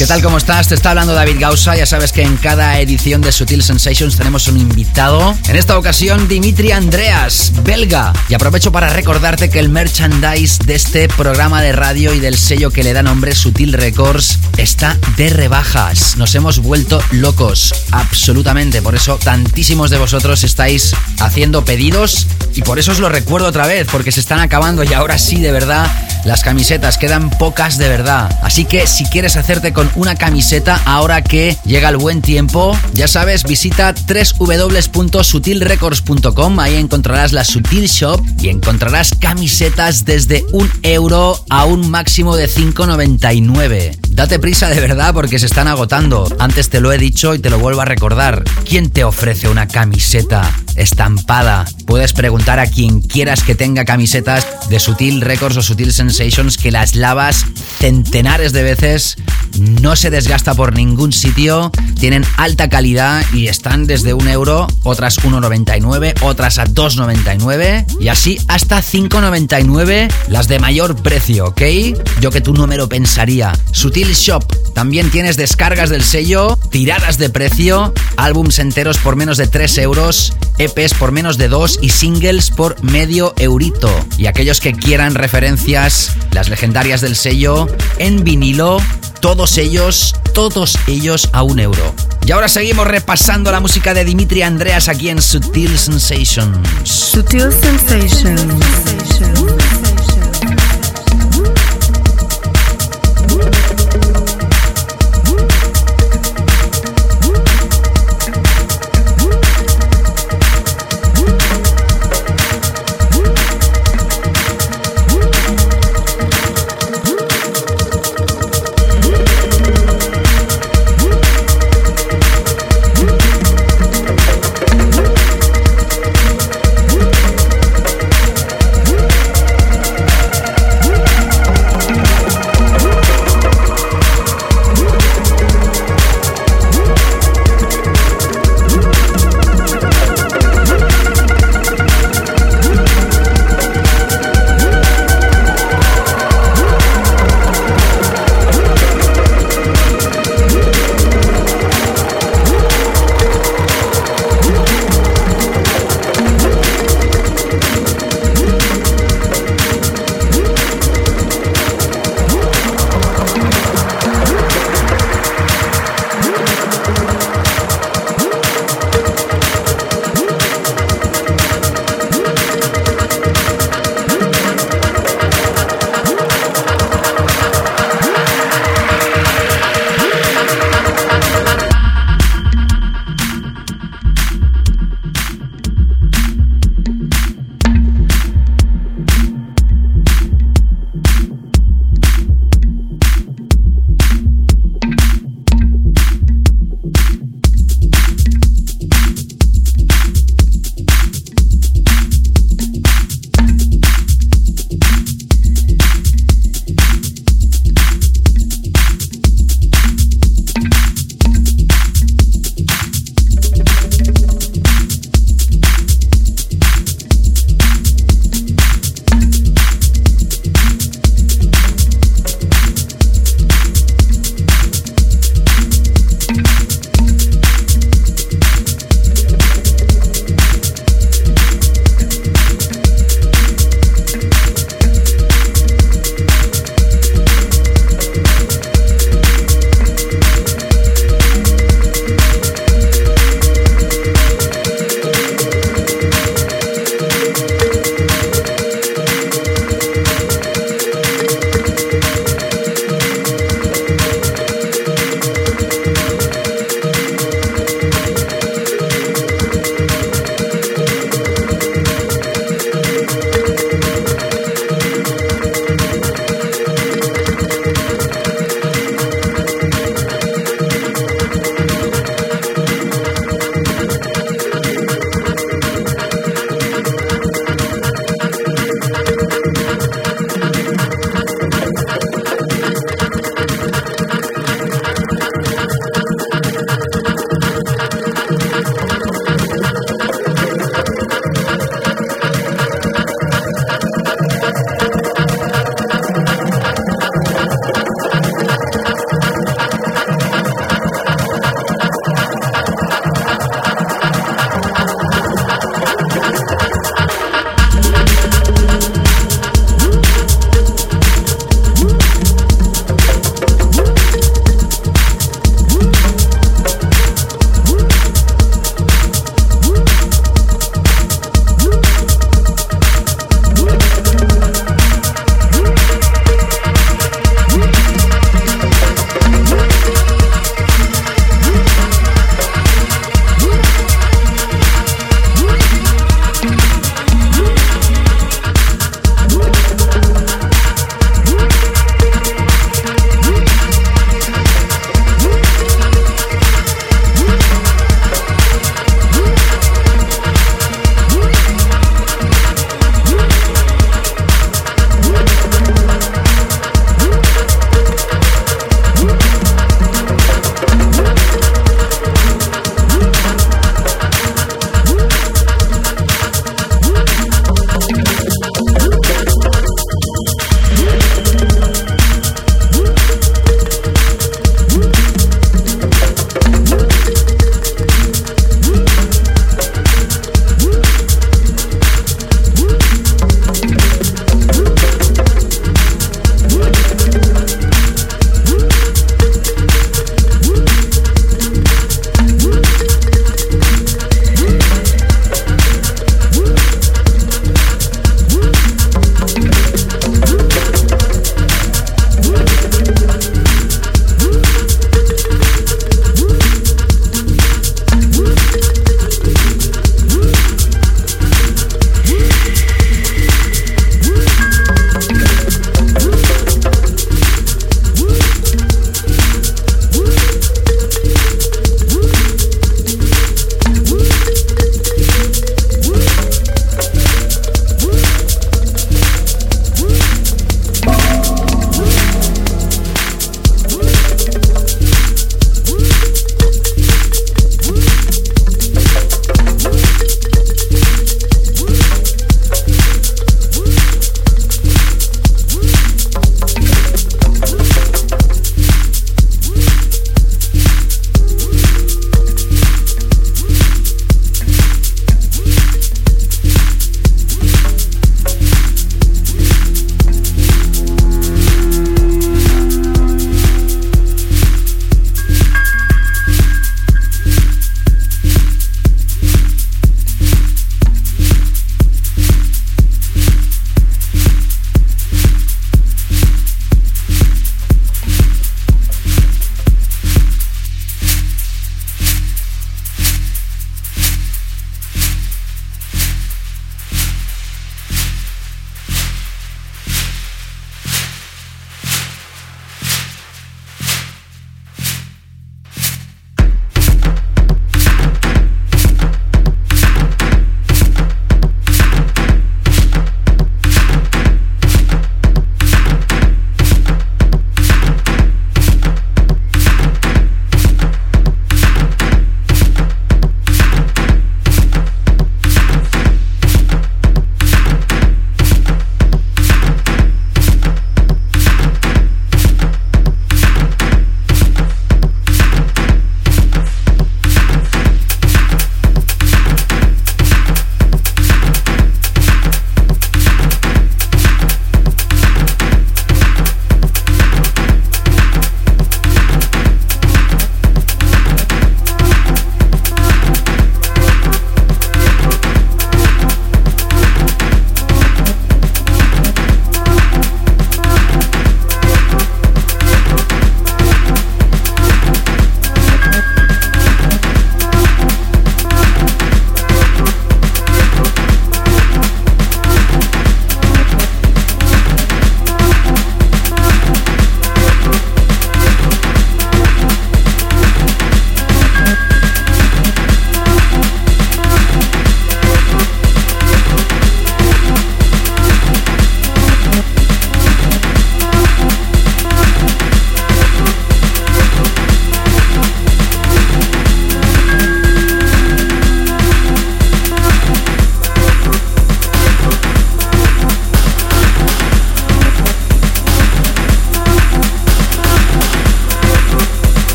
¿Qué tal? ¿Cómo estás? Te está hablando David Gausa. Ya sabes que en cada edición de Sutil Sensations tenemos un invitado. En esta ocasión, Dimitri Andreas, belga. Y aprovecho para recordarte que el merchandise de este programa de radio y del sello que le da nombre Sutil Records está de rebajas. Nos hemos vuelto locos, absolutamente. Por eso tantísimos de vosotros estáis haciendo pedidos y por eso os lo recuerdo otra vez, porque se están acabando y ahora sí, de verdad, las camisetas, quedan pocas de verdad. Así que si quieres hacerte con una camiseta ahora que llega el buen tiempo, ya sabes, visita doble u doble u doble u punto sutil records punto com. Ahí encontrarás la Sutil Shop y encontrarás camisetas desde un euro a un máximo de cinco noventa y nueve. Date prisa de verdad porque se están agotando. Antes te lo he dicho y te lo vuelvo a recordar. ¿Quién te ofrece una camiseta estampada? Puedes preguntar a quien quieras que tenga camisetas de Sutil Records o Sutil Sensations, que las lavas centenares de veces, no se desgasta por ningún sitio, tienen alta calidad y están desde un euro, otras uno noventa y nueve, otras a dos noventa y nueve y así hasta cinco noventa y nueve las de mayor precio, ¿ok? Yo que tú no me lo pensaría. Sutil Shop, también tienes descargas del sello, tiradas de precio, álbums enteros por menos de tres euros, E Pes por menos de dos y singles por medio eurito. Y aquellos que quieran referencias, las legendarias del sello, en vinilo, todos ellos, todos ellos a un euro. Y ahora seguimos repasando la música de Dimitri Andreas aquí en Sutil Sensations. Sutil Sensations.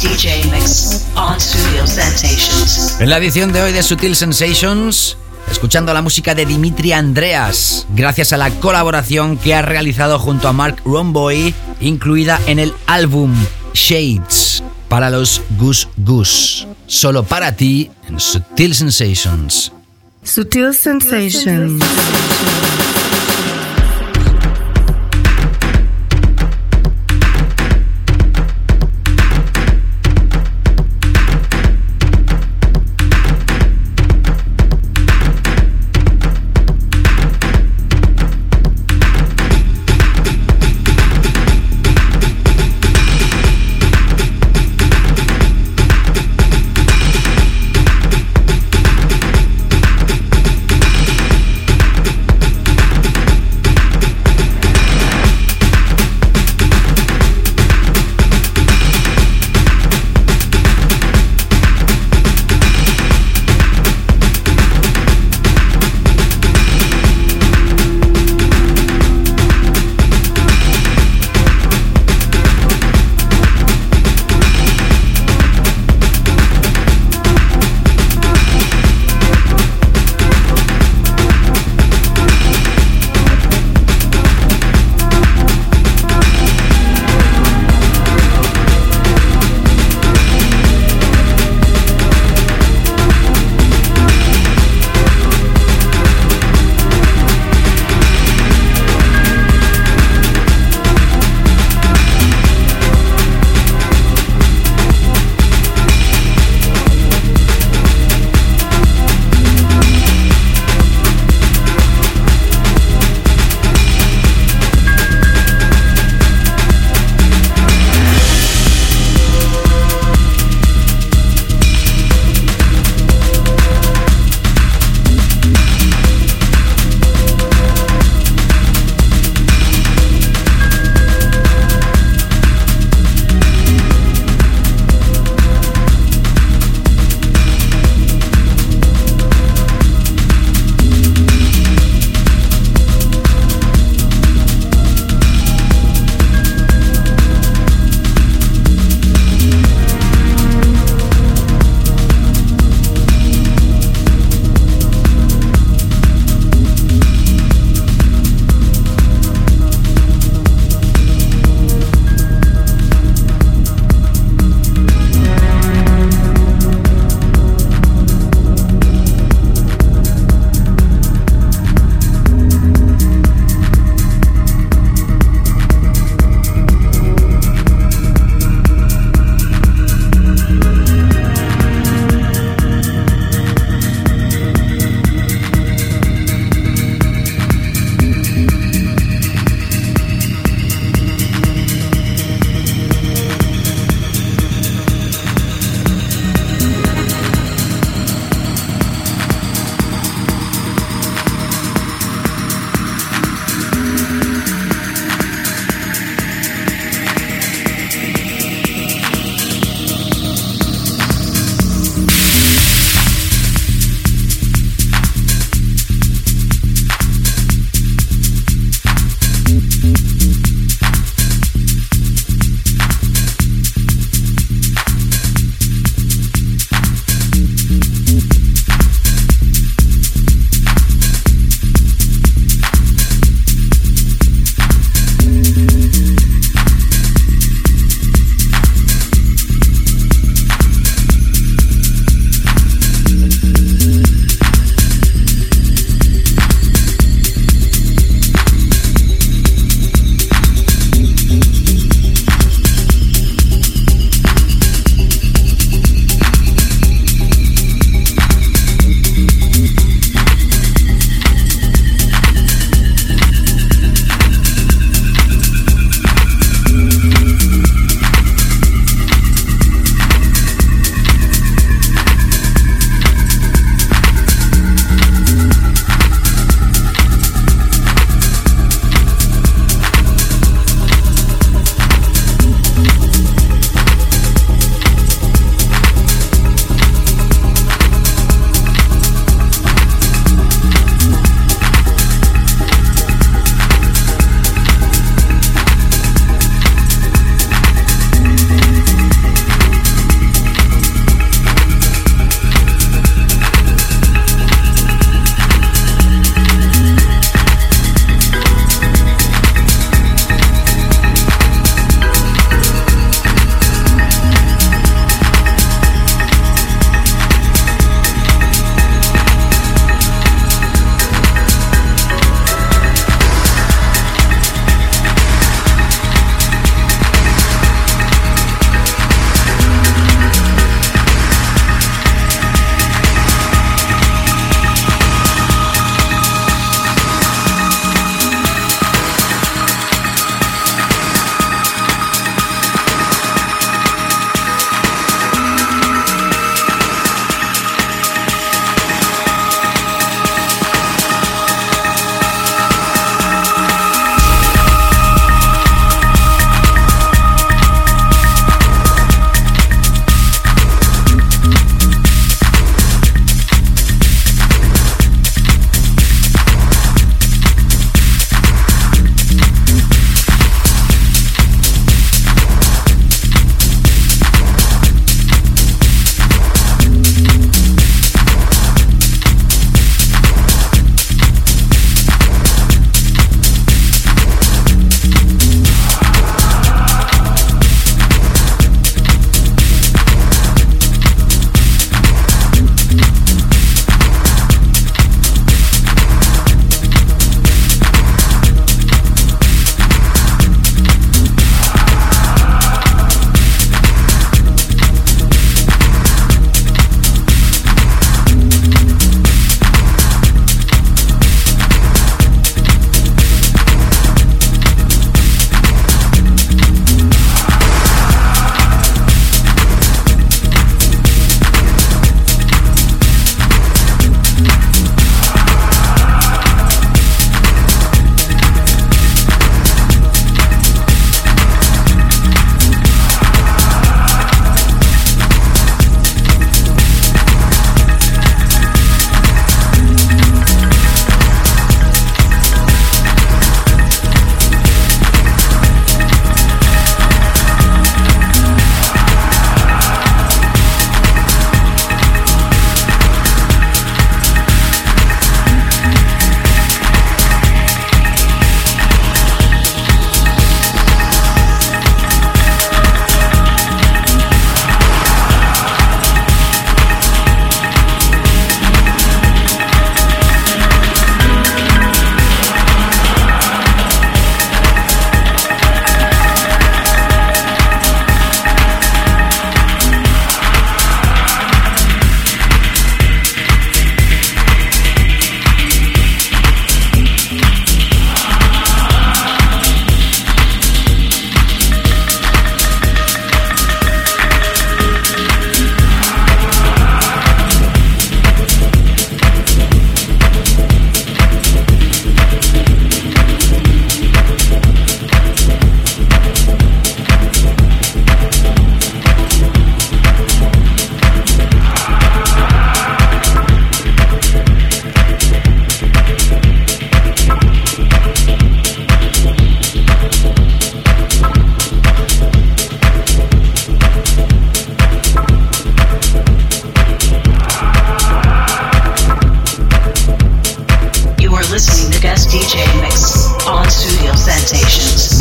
D J Mix on Sutil Sensations. En la edición de hoy de Sutil Sensations, escuchando la música de Dimitri Andreas, gracias a la colaboración que ha realizado junto a Mark Romboy, incluida en el álbum Shades, para los Goose Goose. Solo para ti en Sutil Sensations. Sutil Sensations.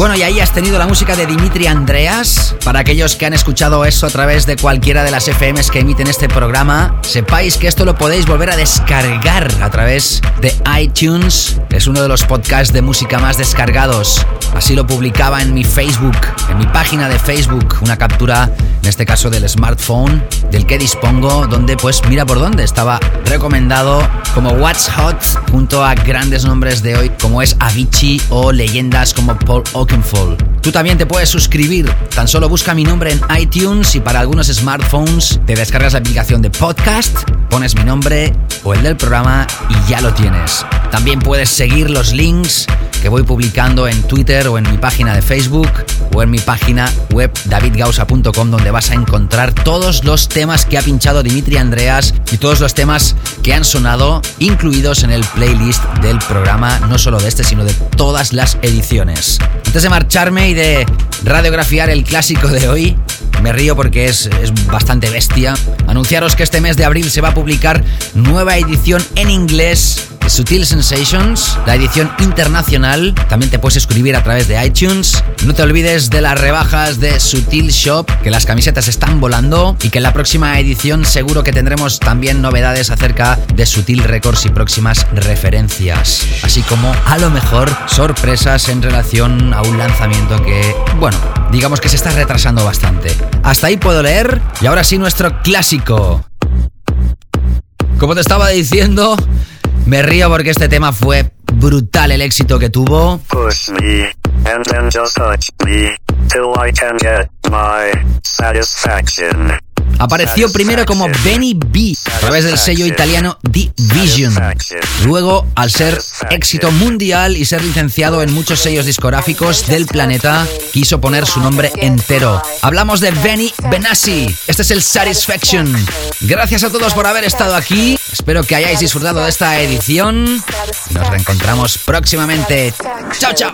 Bueno, y ahí has tenido la música de Dimitri Andreas. Para aquellos que han escuchado eso a través de cualquiera de las F Ms que emiten este programa, sepáis que esto lo podéis volver a descargar a través de iTunes. Es uno de los podcasts de música más descargados. Así lo publicaba en mi Facebook, en mi página de Facebook, una captura, en este caso del smartphone, del que dispongo, donde pues mira por dónde estaba recomendado como What's Hot junto a grandes nombres de hoy como es Avicii o leyendas como Paul Oakenfold. Tú también te puedes suscribir, tan solo busca mi nombre en iTunes y para algunos smartphones te descargas la aplicación de podcast, pones mi nombre o el del programa y ya lo tienes. También puedes seguir los links que voy publicando en Twitter o en mi página de Facebook o en mi página web david gausa punto com, donde vas a encontrar todos los temas que ha pinchado Dimitri Andreas y todos los temas que han sonado incluidos en el playlist del programa, no solo de este sino de todas las ediciones. Antes de marcharme y de radiografiar el clásico de hoy, me río porque es, es bastante bestia, anunciaros que este mes de abril se va a publicar nueva edición en inglés de Sutil Sensations, la edición internacional. También te puedes suscribir a través de iTunes. No te olvides de las rebajas de Sutil Shop, que las camisetas están volando y que en la próxima edición seguro que tendremos también novedades acerca de Sutil Records y próximas referencias, así como a lo mejor sorpresas en relación a un lanzamiento que, bueno, digamos que se está retrasando bastante. Hasta ahí puedo leer y ahora sí nuestro clásico. Como te estaba diciendo, me río porque este tema fue brutal el éxito que tuvo. Push me, and then just touch me, till I can get my satisfaction. Apareció primero como Benny B a través del sello italiano Division. Luego, al ser éxito mundial y ser licenciado en muchos sellos discográficos del planeta, quiso poner su nombre entero. Hablamos de Benny Benassi. Este es el Satisfaction. Gracias a todos por haber estado aquí. Espero que hayáis disfrutado de esta edición. Nos reencontramos próximamente. Chao, chao.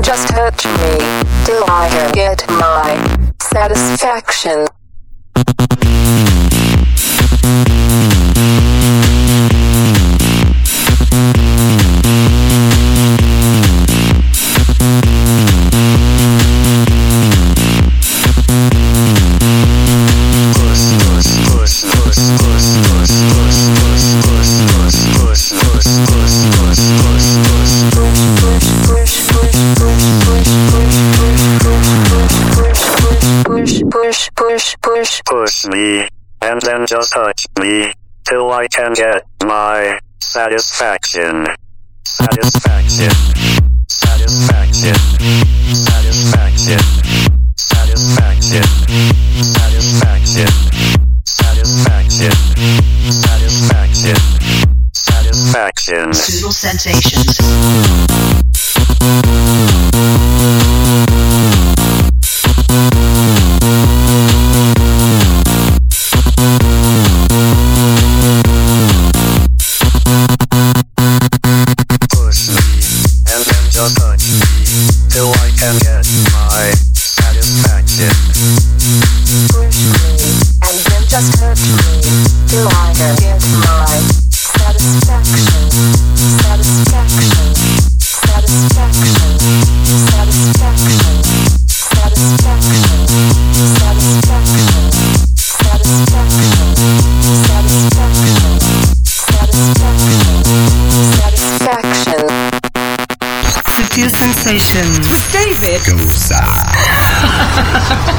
Just touch me till I can get my satisfaction. Satisfaction. Satisfaction. Satisfaction. Satisfaction. Satisfaction. Satisfaction. Satisfaction. Satisfaction. Sutil Sensations. Satisfaction. Push me, and then just hurt me. With David Gausa.